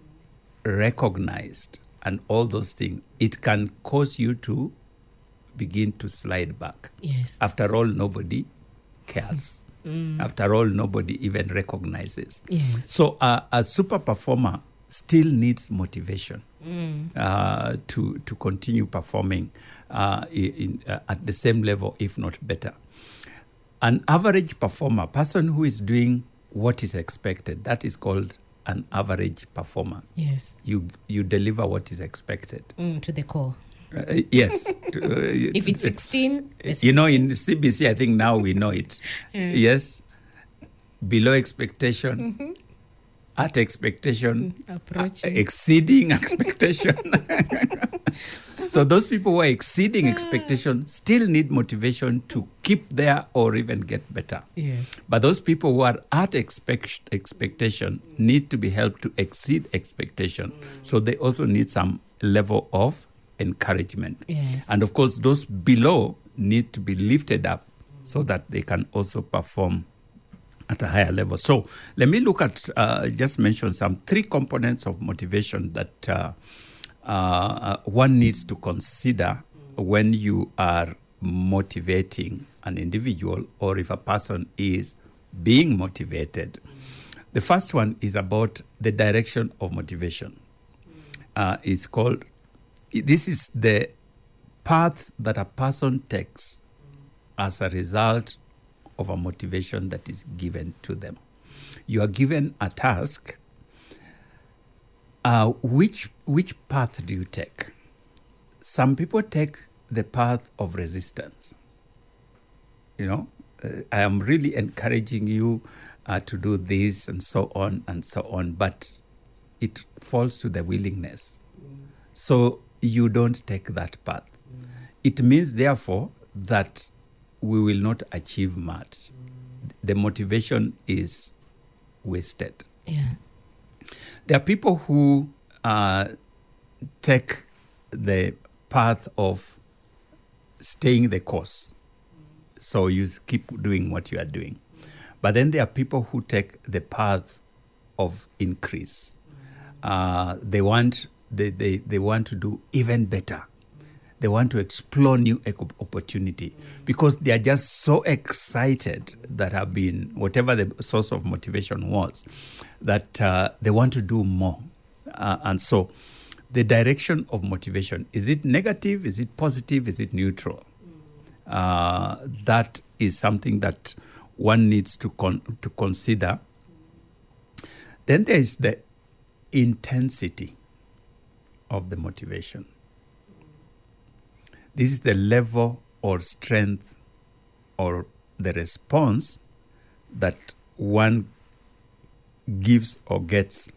recognized, and all those things, it can cause you to begin to slide back. Yes. After all, nobody cares. After all, nobody even recognizes. Yes. So a super performer still needs motivation to continue performing at the same level, if not better. An average performer, person who is doing what is expected, that is called an average performer. Yes. You deliver what is expected. To the core. Yes. If it's 16, it's 16. You know, in CBC, I think now we know it. Yeah. Yes. Below expectation, mm-hmm. at expectation, approaching, exceeding expectation. So those people who are exceeding expectation still need motivation to keep there or even get better. Yes. But those people who are at expectation need to be helped to exceed expectation. Mm. So they also need some level of encouragement. Yes. And of course, those below need to be lifted up so that they can also perform at a higher level. So let me look at, just mention some three components of motivation that one needs to consider when you are motivating an individual or if a person is being motivated. The first one is about the direction of motivation. It's called, this is the path that a person takes as a result of a motivation that is given to them. You are given a task. Which path do you take? Some people take the path of resistance. You know, I am really encouraging you to do this and so on and so on, but it falls to the willingness. So you don't take that path. It means, therefore, that we will not achieve much. The motivation is wasted. Yeah. There are people who take the path of staying the course. So you keep doing what you are doing. But then there are people who take the path of increase. They want to do even better. They want to explore new opportunity because they are just so excited that have been, whatever the source of motivation was, that they want to do more. And so the direction of motivation, is it negative? Is it positive? Is it neutral? That is something that one needs to consider. Then there is the intensity of the motivation. This is the level or strength or the response that one gives or gets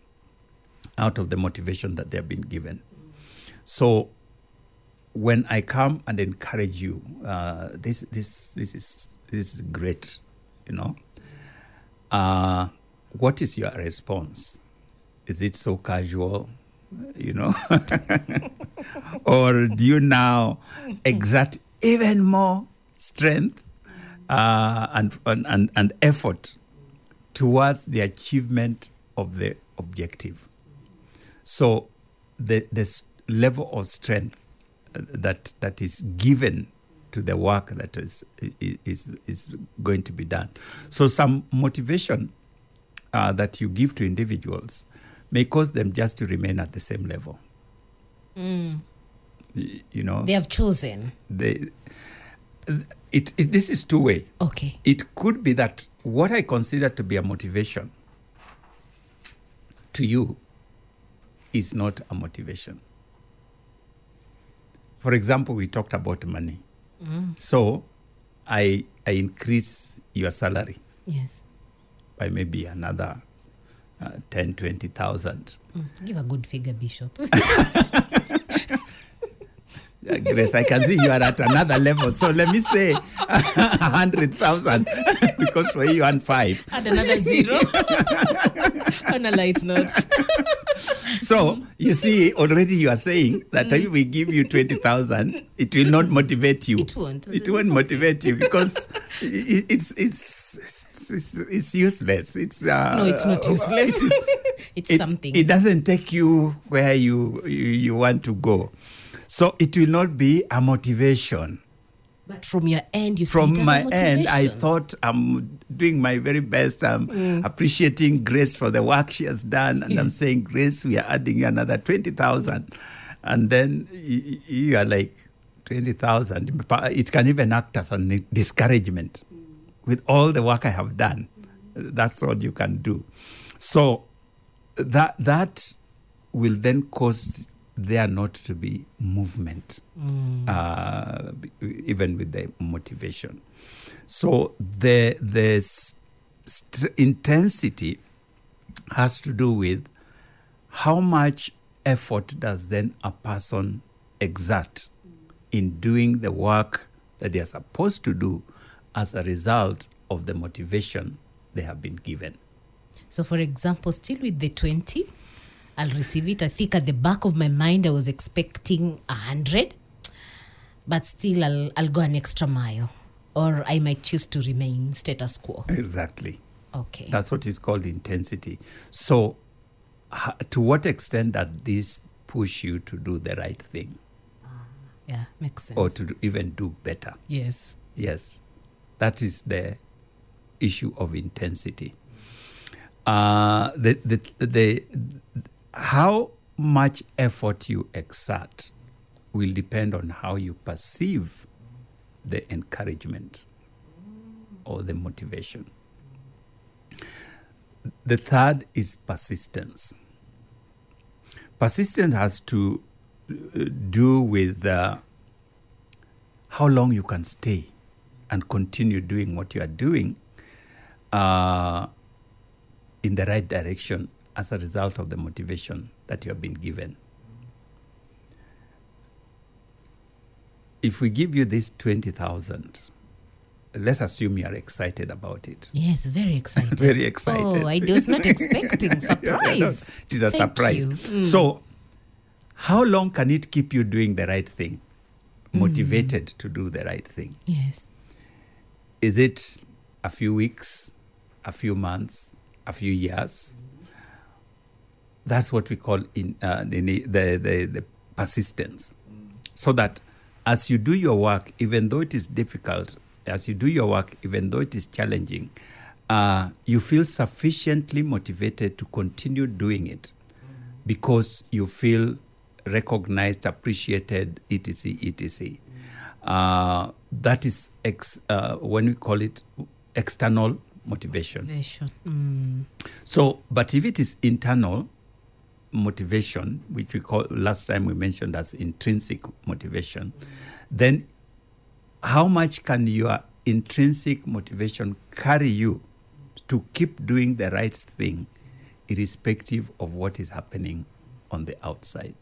out of the motivation that they have been given. So when I come and encourage you, this is great, you know. What is your response? Is it so casual? You know, or do you now exert even more strength and effort towards the achievement of the objective? So the level of strength that is given to the work that is going to be done. So some motivation that you give to individuals may cause them just to remain at the same level. Mm. You know, they have chosen. This is two-way. Okay. It could be that what I consider to be a motivation to you is not a motivation. For example, we talked about money. Mm. So I increase your salary. Yes. By maybe another 10, 20,000. Give a good figure, Bishop. Grace, I can see you are at another level. So let me say 100,000 because for you, and 5. Add another 0. On a light note. So you see, already you are saying that if we give you 20,000, it will not motivate you. It won't. It won't motivate you because it's useless. No, it's not useless. It's something. It doesn't take you where you want to go. So it will not be a motivation. But from your end, from my end, I thought I'm doing my very best. I'm appreciating Grace for the work she has done. And I'm saying, Grace, we are adding you another 20,000. And then you are like, 20,000. It can even act as a discouragement. With all the work I have done, that's all you can do. So that will then cause there not to be movement, even with the motivation. So the intensity has to do with how much effort does then a person exert in doing the work that they are supposed to do as a result of the motivation they have been given. So, for example, still with the 20, I'll receive it. I think at the back of my mind, I was expecting 100, but still I'll go an extra mile, or I might choose to remain status quo. Exactly. Okay. That's what is called intensity. So, to what extent does this push you to do the right thing? Yeah, makes sense. Or to even do better. Yes. Yes. That is the issue of intensity. How much effort you exert will depend on how you perceive the encouragement or the motivation. The third is persistence. Persistence has to do with how long you can stay and continue doing what you are doing in the right direction as a result of the motivation that you have been given. If we give you this 20,000, let's assume you are excited about it. Yes, very excited. Very excited. Oh, I was not expecting. Surprise. It is a surprise. So, how long can it keep you doing the right thing, motivated to do the right thing? Yes. Is it a few weeks, a few months, a few years? That's what we call the persistence. So that as you do your work, even though it is difficult, as you do your work, even though it is challenging, you feel sufficiently motivated to continue doing it because you feel recognized, appreciated, etc., etc. That is when we call it external motivation. So, but if it is internal motivation, which we call last time we mentioned as intrinsic motivation, then how much can your intrinsic motivation carry you to keep doing the right thing, irrespective of what is happening on the outside?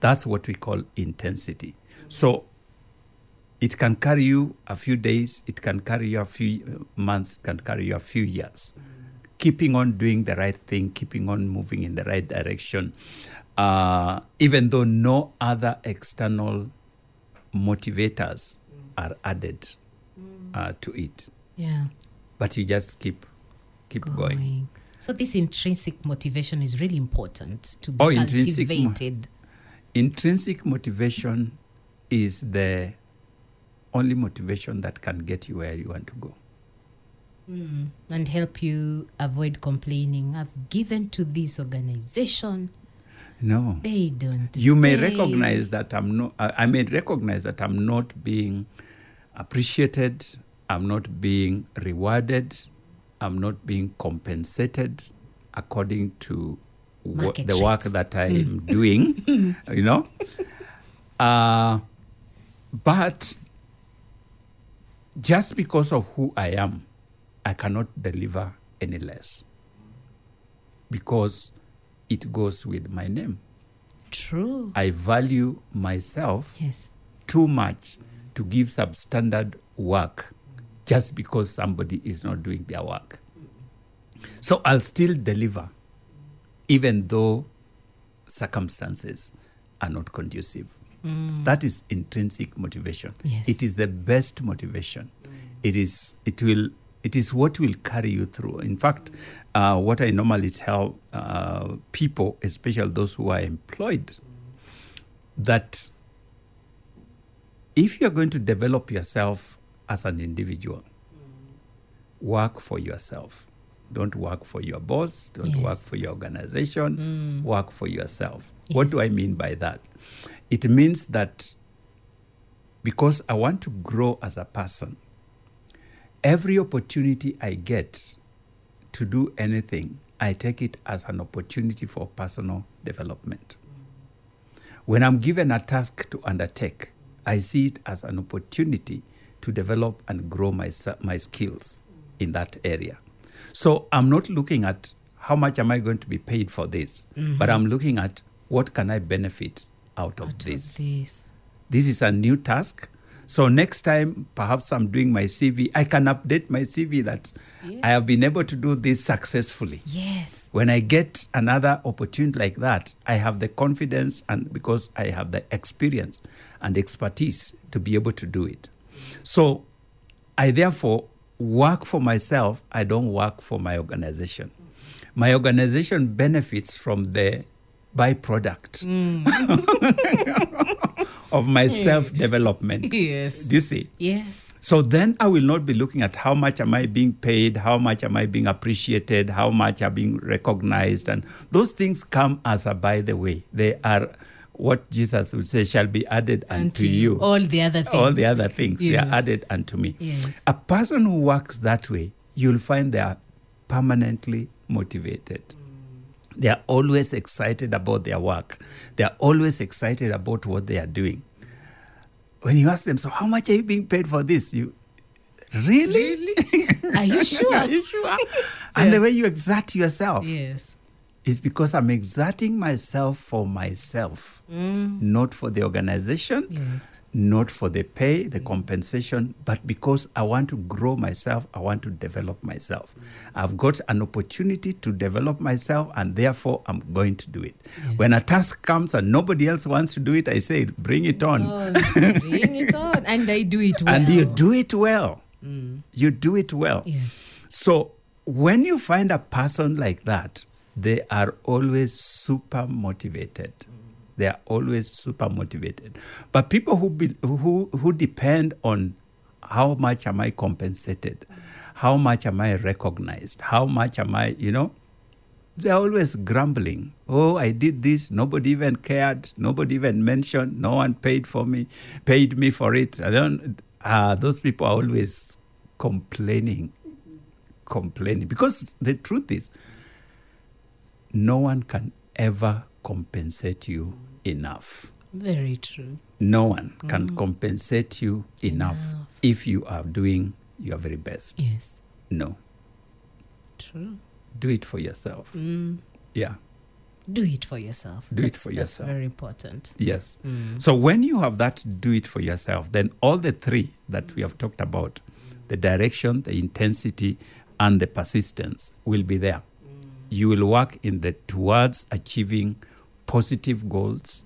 That's what we call intensity. So it can carry you a few days, it can carry you a few months, it can carry you a few years. Keeping on doing the right thing, keeping on moving in the right direction, even though no other external motivators are added to it. Yeah. But you just keep going. So this intrinsic motivation is really important to be cultivated. Intrinsic motivation is the only motivation that can get you where you want to go. And help you avoid complaining. I've given to this organization. No. They don't. I may recognize that I'm not being appreciated, I'm not being rewarded, I'm not being compensated according to the work that I'm doing, you know. But just because of who I am, I cannot deliver any less because it goes with my name. True. I value myself too much to give substandard work just because somebody is not doing their work. So I'll still deliver even though circumstances are not conducive. That is intrinsic motivation. Yes. It is the best motivation. It is what will carry you through. In fact, what I normally tell people, especially those who are employed, that if you are going to develop yourself as an individual, work for yourself. Don't work for your boss. Don't work for your organization. Work for yourself. Yes. What do I mean by that? It means that because I want to grow as a person, every opportunity I get to do anything, I take it as an opportunity for personal development. When I'm given a task to undertake, I see it as an opportunity to develop and grow my skills in that area. So I'm not looking at how much am I going to be paid for this, but I'm looking at what can I benefit out of this. This is a new task. So next time, perhaps I'm doing my CV, I can update my CV that I have been able to do this successfully. Yes. When I get another opportunity like that, I have the confidence, and because I have the experience and expertise to be able to do it. So I therefore work for myself. I don't work for my organization. My organization benefits from the byproduct of my self-development. Yes. Do you see? Yes. So then I will not be looking at how much am I being paid, how much am I being appreciated, how much I'm being recognized. And those things come as a by the way. They are what Jesus would say shall be added unto you. All the other things. All the other things. Yes. They are added unto me. Yes. A person who works that way, you'll find they are permanently motivated. They are always excited about their work. They are always excited about what they are doing. When you ask them, so how much are you being paid for this? You, really? Are you sure? And the way you exert yourself is because I'm exerting myself for myself, not for the organization, not for the pay, the compensation, but because I want to grow myself, I want to develop myself. I've got an opportunity to develop myself, and therefore I'm going to do it. Yes. When a task comes and nobody else wants to do it, I say, bring it on. Bring it on. And I do it well. And you do it well. You do it well. Yes. So when you find a person like that, they are always super motivated. They are always super motivated. But people who depend on how much am I compensated, how much am I recognized, how much am I, they're always grumbling. Oh, I did this. Nobody even cared. Nobody even mentioned. No one paid me for it. I don't. Those people are always complaining. Because the truth is, no one can ever compensate you enough. Very true. No one can compensate you enough if you are doing your very best. Yes. No. True. Do it for yourself. Yeah. Do it for yourself. Do it for yourself. That's very important. Yes. So when you have that do it for yourself, then all the three that we have talked about, the direction, the intensity, and the persistence will be there. You will work towards achieving positive goals.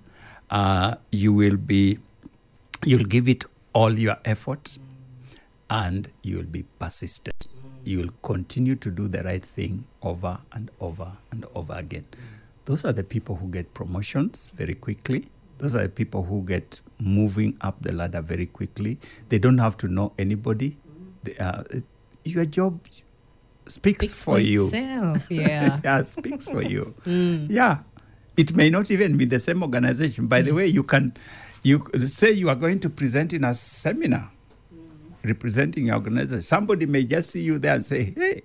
You'll give it all your effort, and you'll be persistent. You'll continue to do the right thing over and over and over again. Those are the people who get promotions very quickly. Those are the people who get moving up the ladder very quickly. They don't have to know anybody. Your job speaks for you. Itself, yeah. Speaks for you. Yeah. It may not even be the same organization. By the way, you say you are going to present in a seminar representing your organization. Somebody may just see you there and say, hey,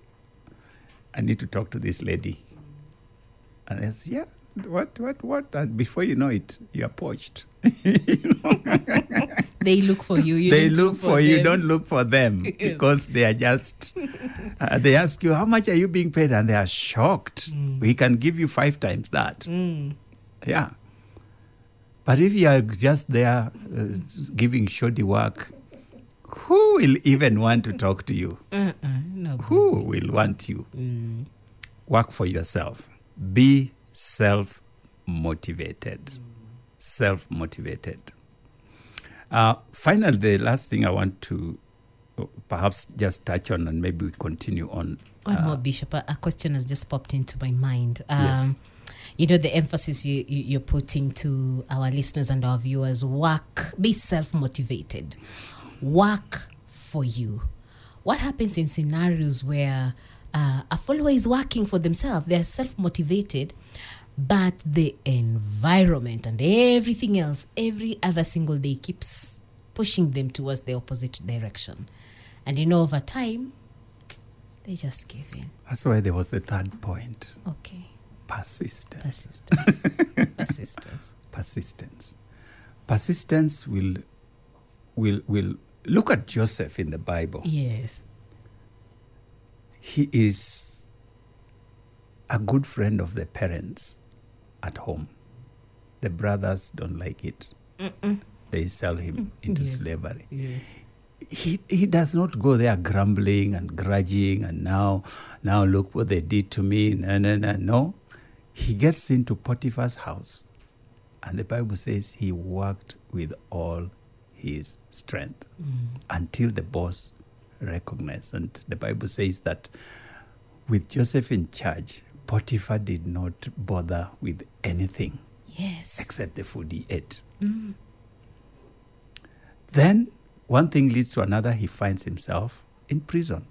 I need to talk to this lady. And they say, what? And before you know it, you are poached. They look for you. They look for you. Don't look for them because they are just. They ask you, how much are you being paid? And they are shocked. We can give you 5 times that. Yeah. But if you are just there giving shoddy work, who will even want to talk to you? No. Who will want you? Work for yourself. Be self-motivated. Self-motivated. Finally, the last thing I want to perhaps just touch on, and maybe we continue on. One more, Bishop. A question has just popped into my mind. Yes. The emphasis you're putting to our listeners and our viewers, be self-motivated. Work for you. What happens in scenarios where a follower is working for themselves, they are self-motivated, but the environment and everything else, every other single day keeps pushing them towards the opposite direction. And over time, they just give in. That's why there was the third point. Okay. Persistence. Persistence. persistence. Persistence will look at Joseph in the Bible. Yes. He is a good friend of the parents at home. The brothers don't like it. Mm-mm. They sell him into slavery. Yes. He does not go there grumbling and grudging and now look what they did to me. No. He gets into Potiphar's house, and the Bible says he worked with all his strength until the boss recognized. And the Bible says that with Joseph in charge, Potiphar did not bother with anything except the food he ate. Mm. Then one thing leads to another. He finds himself in prison.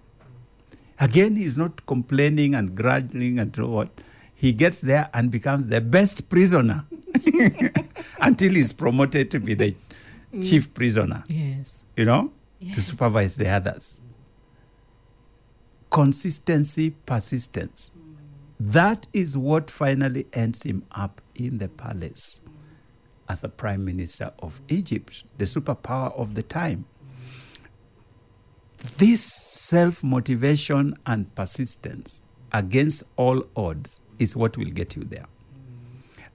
Again, he's not complaining and grudging and what. He gets there and becomes the best prisoner until he's promoted to be the chief prisoner, to supervise the others. Consistency, persistence. That is what finally ends him up in the palace as a prime minister of Egypt, the superpower of the time. This self-motivation and persistence against all odds is what will get you there.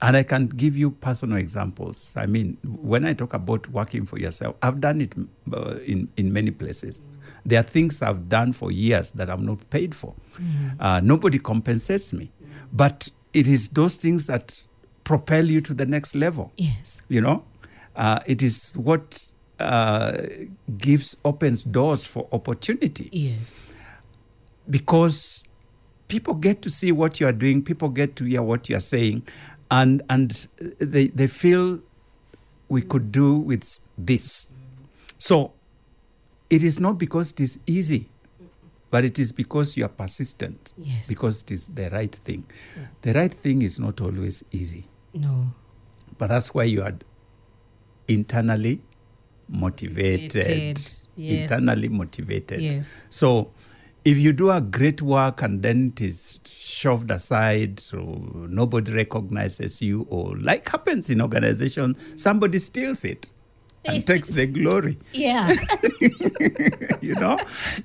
And I can give you personal examples. I mean, when I talk about working for yourself, I've done it in many places. There are things I've done for years that I'm not paid for. Nobody compensates me. But it is those things that propel you to the next level. Yes. It is what opens doors for opportunity. Yes. Because people get to see what you are doing. People get to hear what you are saying. And they feel we could do with this. So it is not because it is easy, but it is because you are persistent. Yes. Because it is the right thing. Yeah. The right thing is not always easy. No. But that's why you are internally motivated. Yes. Internally motivated. Yes. So if you do a great work and then it is shoved aside, so nobody recognizes you, or like happens in organization, somebody steals it and takes the glory. Yeah.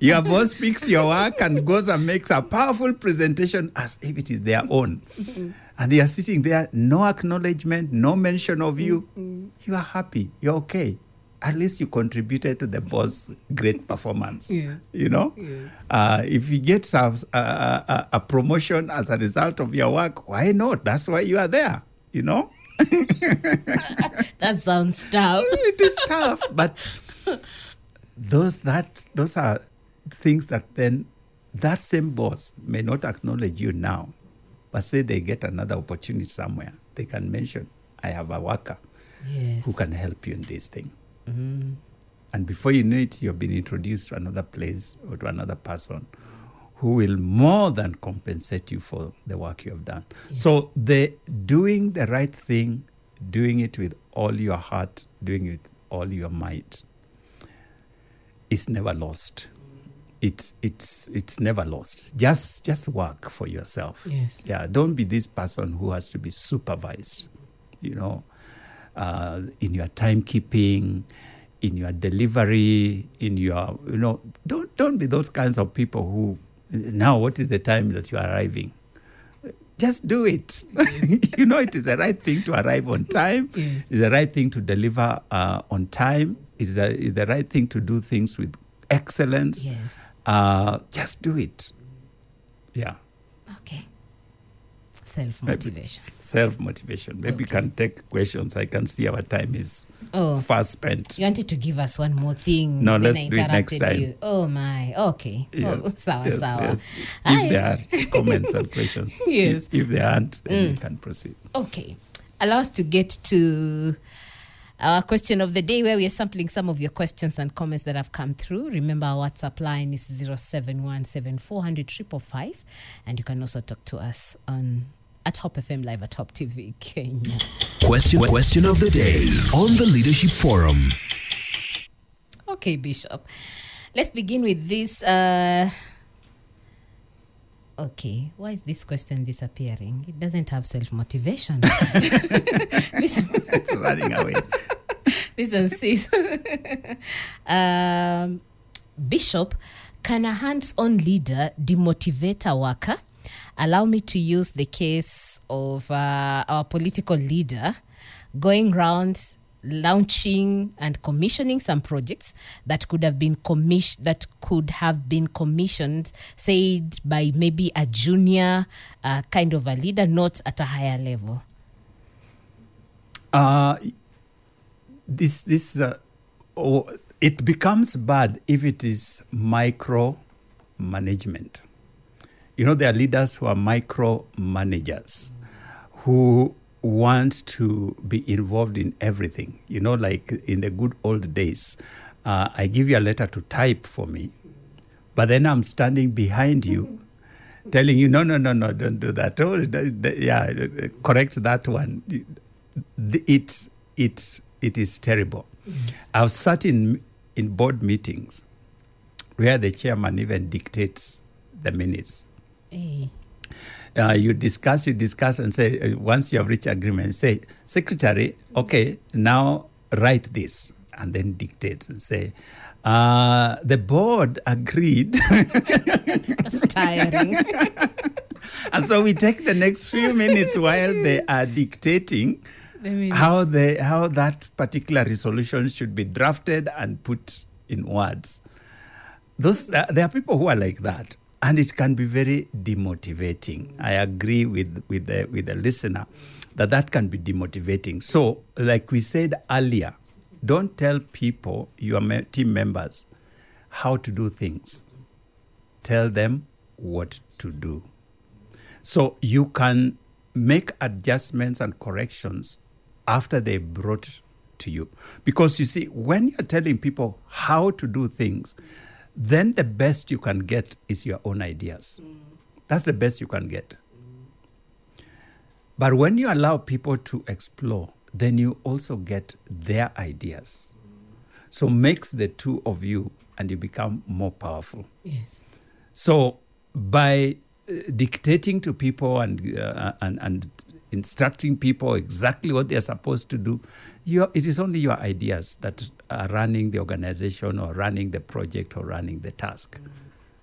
Your boss picks your work and goes and makes a powerful presentation as if it is their own. Mm-hmm. And they are sitting there, no acknowledgement, no mention of you. Mm-hmm. You are happy. You're okay. At least you contributed to the boss' great performance. Yeah. Yeah. If he gets a promotion as a result of your work, why not? That's why you are there, That sounds tough. It is tough, but those are things that then that same boss may not acknowledge you now, but say they get another opportunity somewhere, they can mention, I have a worker who can help you in this thing. Mm-hmm. And before you know it, you've been introduced to another place or to another person who will more than compensate you for the work you have done. Yes. So doing the right thing, doing it with all your heart, doing it with all your might, is never lost. It's never lost. Just work for yourself. Yes. Yeah. Don't be this person who has to be supervised. In your timekeeping, in your delivery, in your, don't be those kinds of people who, now what is the time that you are arriving? Just do it. It is the right thing to arrive on time. Yes. It's the right thing to deliver on time. It's the right thing to do things with excellence. Yes. Just do it. Yeah. Okay. Self-motivation. Maybe we can take questions. I can see our time is fast spent. You wanted to give us one more thing. No, let's do it next time. Oh, my. Okay. Yes. Sour. Yes. If there are comments and questions. Yes. If there aren't, then we can proceed. Okay. Allow us to get to our question of the day, where we are sampling some of your questions and comments that have come through. Remember, our WhatsApp line is 0717400555, and you can also talk to us on at Hope FM Live at Hope TV Kenya. Question of the day on the Leadership Forum. Okay, Bishop. Let's begin with this. okay, why is this question disappearing? It doesn't have self-motivation. It's running away. Listen, sis. Bishop, can a hands-on leader demotivate a worker? Allow me to use the case of our political leader going round launching and commissioning some projects that could have been commissioned, said by maybe a junior kind of a leader, not at a higher level. It becomes bad if it is micro management. You know, there are leaders who are micro managers who want to be involved in everything. You know, like in the good old days, I give you a letter to type for me, but then I'm standing behind you telling you, no, don't do that. Oh, yeah, correct that one. It is terrible. Yes. I've sat in board meetings where the chairman even dictates the minutes. Hey. You discuss, and say, once you have reached agreement, say, secretary, okay, now write this, and then dictate and say, the board agreed. That's tiring. And so we take the next few minutes while they are dictating how that particular resolution should be drafted and put in words. There are people who are like that. And it can be very demotivating. I agree with the listener that can be demotivating. So, like we said earlier, don't tell people, your team members, how to do things. Tell them what to do. So you can make adjustments and corrections after they brought to you. Because you see, when you're telling people how to do things, then the best you can get is your own ideas. That's the best you can get. But when you allow people to explore, then you also get their ideas. So makes the two of you, and you become more powerful. Yes. So by dictating to people and instructing people exactly what they are supposed to do, it is only your ideas that are running the organization or running the project or running the task.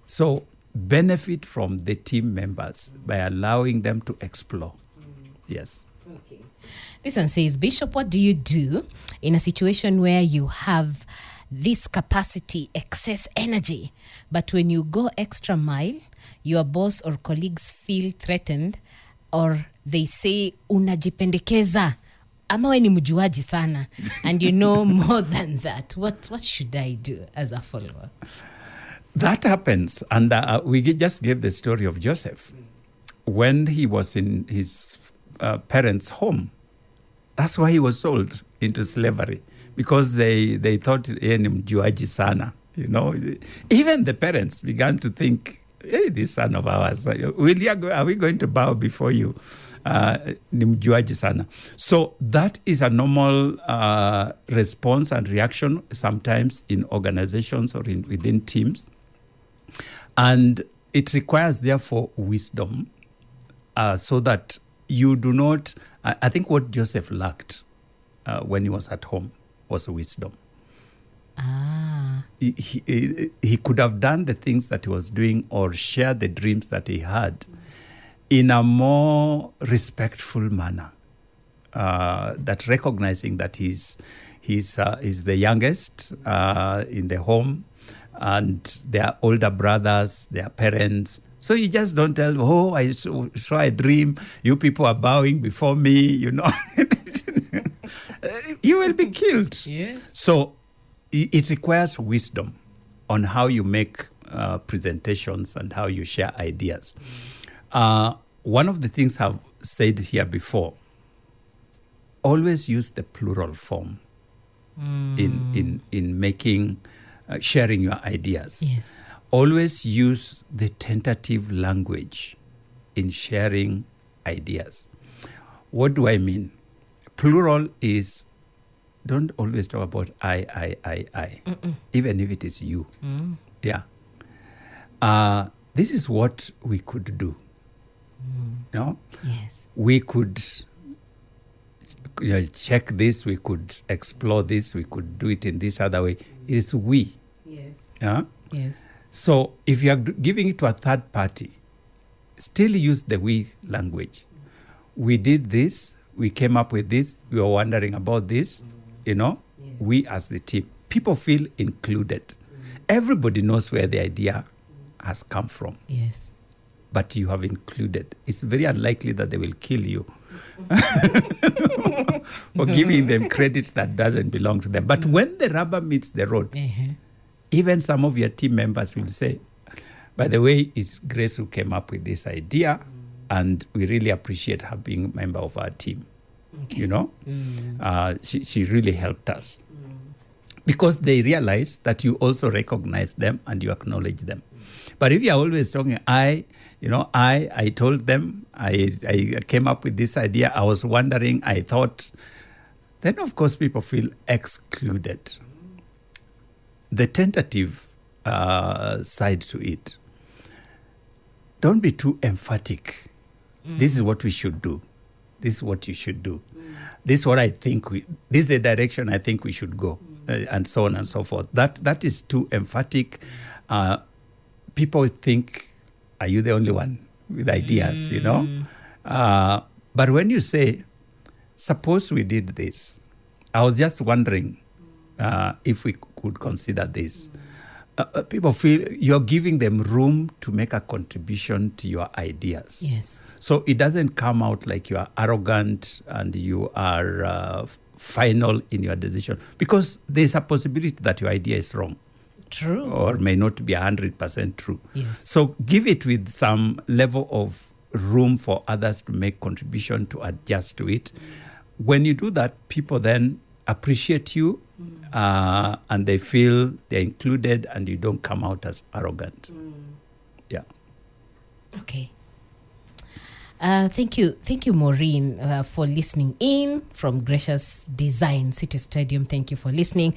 So benefit from the team members by allowing them to explore. Yes. Okay. This one says, Bishop, what do you do in a situation where you have this capacity, excess energy, but when you go extra mile, your boss or colleagues feel threatened or they say, unajipendekeza, ama we ni mjuaji sana, and you know more than that. What should I do as a follower? That happens. And we just gave the story of Joseph. When he was in his parents' home, that's why he was sold into slavery, because they thought, ni mjuaji sana. You know, even the parents began to think, hey, this son of ours, are we going to bow before you? Ni mjuaji sana. So that is a normal response and reaction sometimes in organizations or within teams. And it requires, therefore, wisdom so that you do not... I think what Joseph lacked when he was at home was wisdom. Ah. He could have done the things that he was doing or shared the dreams that he had in a more respectful manner, that recognizing that he's the youngest in the home, and their older brothers, their parents. So you just don't tell, oh, I saw a dream, you people are bowing before me, you know. You will be killed. Yes. So it requires wisdom on how you make presentations and how you share ideas. One of the things I've said here before, always use the plural form in making, sharing your ideas. Yes. Always use the tentative language in sharing ideas. What do I mean? Plural is, don't always talk about I. Mm-mm. Even if it is you. Mm. Yeah. this is what we could do. No? Yes. We could check this, we could explore this, we could do it in this other way. It is we. Yes. Yes. So if you are giving it to a third party, still use the we language. We did this, we came up with this, we were wondering about this, you know, we as the team. People feel included. Everybody knows where the idea has come from. Yes. But you have included. It's very unlikely that they will kill you for giving them credit that doesn't belong to them. But when the rubber meets the road, even some of your team members will say, by the way, it's Grace who came up with this idea, and we really appreciate her being a member of our team. Okay. You know, she really helped us. Because they realize that you also recognize them and you acknowledge them. But if you are always talking, I told them, I came up with this idea, I was wondering, I thought, then of course people feel excluded. The tentative side to it. Don't be too emphatic. This is what we should do. This is what you should do. This is what I think this is the direction I think we should go. And so on and so forth. That is too emphatic. People think, are you the only one with ideas, you know? But when you say, suppose we did this, I was just wondering if we could consider this. People feel you're giving them room to make a contribution to your ideas. Yes. So it doesn't come out like you are arrogant and you are final in your decision, because there's a possibility that your idea is wrong. True. Or may not be 100% true. Yes. So give it with some level of room for others to make contribution, to adjust to it. When you do that, people then appreciate you and they feel they're included and you don't come out as arrogant. Yeah. Okay. Thank you, Maureen, for listening in from Gracious Design City Stadium. Thank you for listening.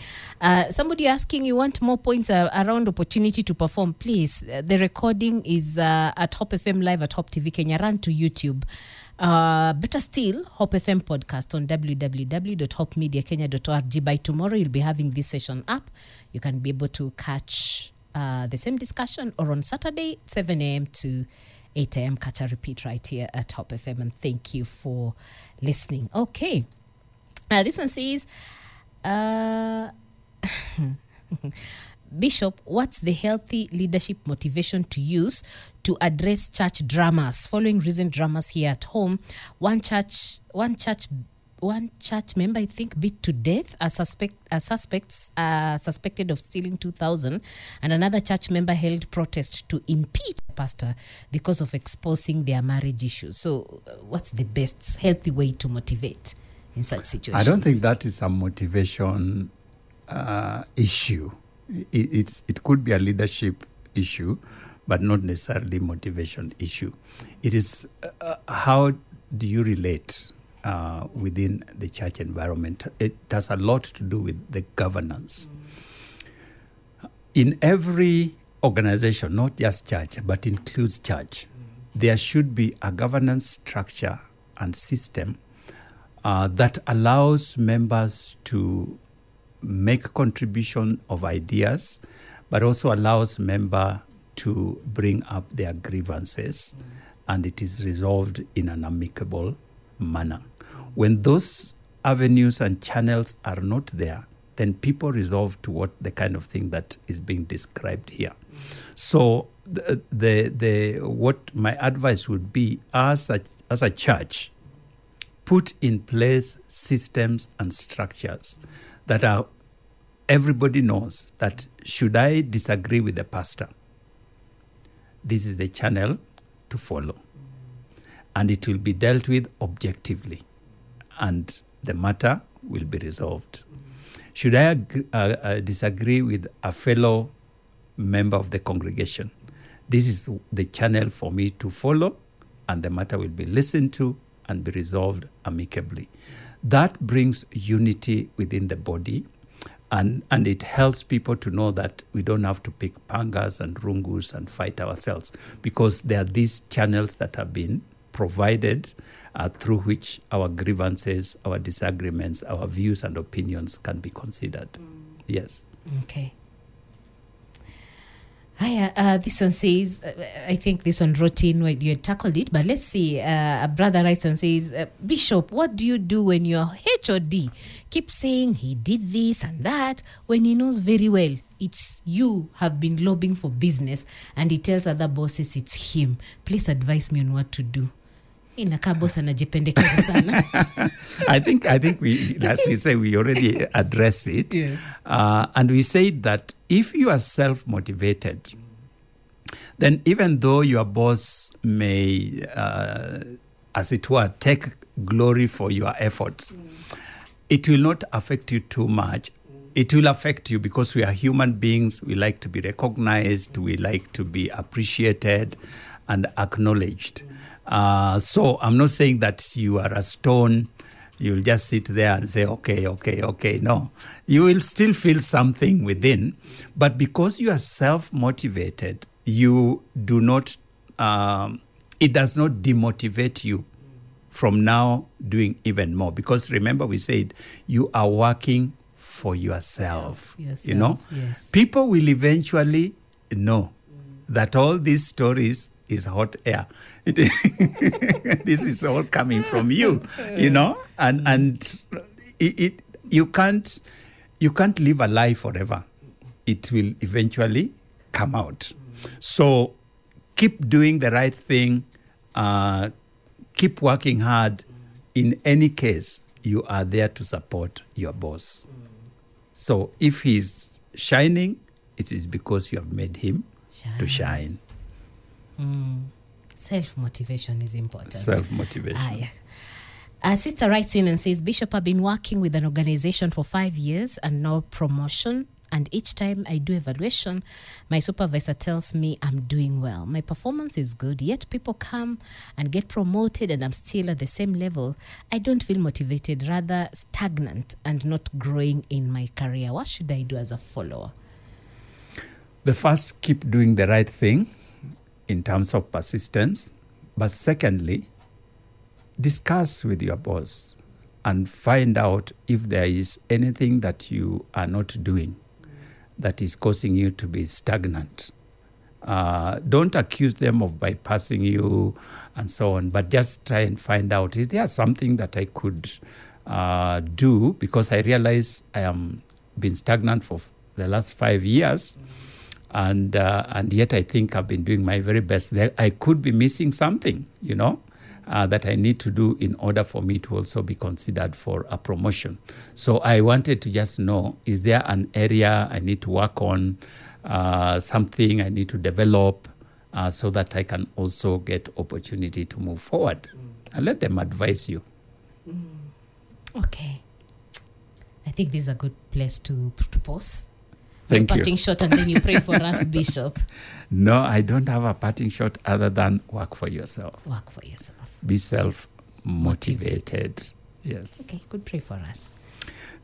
Somebody asking, you want more points around opportunity to perform? Please, the recording is at Hope FM Live at Hope TV Kenya. Run to YouTube. Better still, Hope FM podcast on www.hopemediakenya.org. By tomorrow, you'll be having this session up. You can be able to catch the same discussion, or on Saturday, 7 a.m. to 8 a.m. Catch a repeat right here at Hope FM, and thank you for listening. Okay. This one says, Bishop, what's the healthy leadership motivation to use to address church dramas? Following recent dramas here at home, one church member, I think, beat to death suspected of stealing 2,000, and another church member held protest to impeach the pastor because of exposing their marriage issues. So what's the best healthy way to motivate in such situations? I don't think that is a motivation issue. It could be a leadership issue, but not necessarily motivation issue. It is how do you relate within the church environment. It has a lot to do with the governance. In every organization, not just church, but includes church, there should be a governance structure and system that allows members to make contribution of ideas, but also allows member to bring up their grievances, and it is resolved in an amicable manner. When those avenues and channels are not there, then people resolve toward the kind of thing that is being described here. So what my advice would be, as a church, put in place systems and structures that are, everybody knows that should I disagree with the pastor, this is the channel to follow. And it will be dealt with objectively, and the matter will be resolved. Should I disagree with a fellow member of the congregation, this is the channel for me to follow, and the matter will be listened to and be resolved amicably. That brings unity within the body, And it helps people to know that we don't have to pick pangas and rungus and fight ourselves, because there are these channels that have been provided through which our grievances, our disagreements, our views and opinions can be considered. Yes. Okay. Hi, this one says, I think this one wrote in when you tackled it, but let's see. Brother writes and says, Bishop, what do you do when your HOD keeps saying he did this and that when he knows very well it's you have been lobbying for business and he tells other bosses it's him? Please advise me on what to do. I think we, as you say, we already address it. Yes. And we said that if you are self-motivated, then even though your boss may, as it were, take glory for your efforts, it will not affect you too much. It will affect you because we are human beings. We like to be recognized. We like to be appreciated and acknowledged. So I'm not saying that you are a stone, you'll just sit there and say, okay. No, you will still feel something within. But because you are self-motivated, you do not, it does not demotivate you from now doing even more. Because remember we said, you are working for yourself. You know? Yes. People will eventually know that all these stories is hot air. This is all coming from you, you know, and you can't live a lie forever. It will eventually come out. So keep doing the right thing, keep working hard. In any case, you are there to support your boss. So if he's shining, it is because you have made him to shine. Self-motivation is important. Self-motivation. Yeah. A sister writes in and says, Bishop, I've been working with an organization for 5 years and no promotion. And each time I do evaluation, my supervisor tells me I'm doing well. My performance is good, yet people come and get promoted and I'm still at the same level. I don't feel motivated, rather stagnant and not growing in my career. What should I do as a follower? The first, keep doing the right thing in terms of persistence. But secondly, discuss with your boss and find out if there is anything that you are not doing that is causing you to be stagnant. Don't accuse them of bypassing you and so on, but just try and find out, is there something that I could do? Because I realize I am been stagnant for the last 5 years. And yet I think I've been doing my very best. I could be missing something, you know, that I need to do in order for me to also be considered for a promotion. So I wanted to just know, is there an area I need to work on, something I need to develop so that I can also get opportunity to move forward? And let them advise you. Okay. I think this is a good place to pause. Thank you. Parting shot, and then you pray for us, Bishop. No, I don't have a parting shot other than work for yourself. Work for yourself. Be self-motivated. Yes. Okay, good. Pray for us.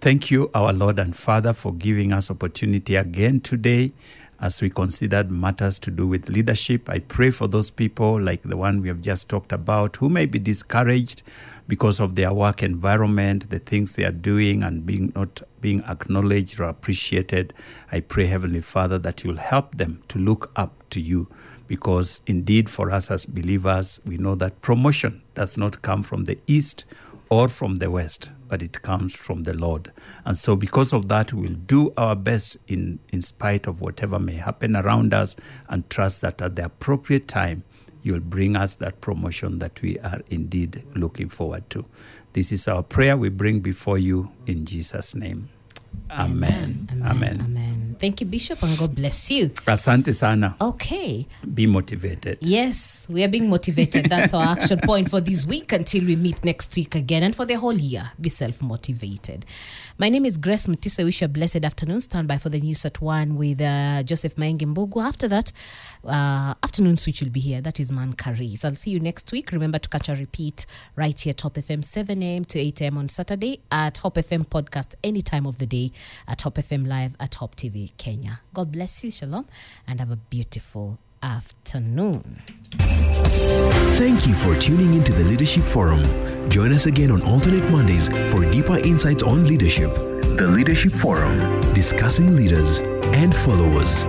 Thank you, our Lord and Father, for giving us opportunity again today as we considered matters to do with leadership. I pray for those people like the one we have just talked about who may be discouraged because of their work environment, the things they are doing and not being acknowledged or appreciated. I pray, Heavenly Father, that you'll help them to look up to you, because indeed for us as believers, we know that promotion does not come from the east or from the west, but it comes from the Lord. And so because of that, we'll do our best in spite of whatever may happen around us, and trust that at the appropriate time, you'll bring us that promotion that we are indeed looking forward to. This is our prayer we bring before you in Jesus' name. Amen. Amen. Thank you, Bishop, and God bless you. Asante sana. Okay. Be motivated. Yes, we are being motivated. That's our action point for this week until we meet next week again. And for the whole year, be self-motivated. My name is Grace Matissel. Wish you a blessed afternoon. Stand by for the news at 1 with Joseph Maingi. After that, afternoon switch will be here. That is Man Karis. I'll see you next week. Remember to catch a repeat right here at Hope FM, 7 a.m. to 8 a.m. on Saturday, at Hope FM podcast any time of the day, at Hope FM live at Hope TV Kenya. God bless you. Shalom, and have a beautiful afternoon. Thank you for tuning into the Leadership Forum. Join us again on alternate Mondays for deeper insights on leadership. The Leadership Forum, discussing leaders and followers.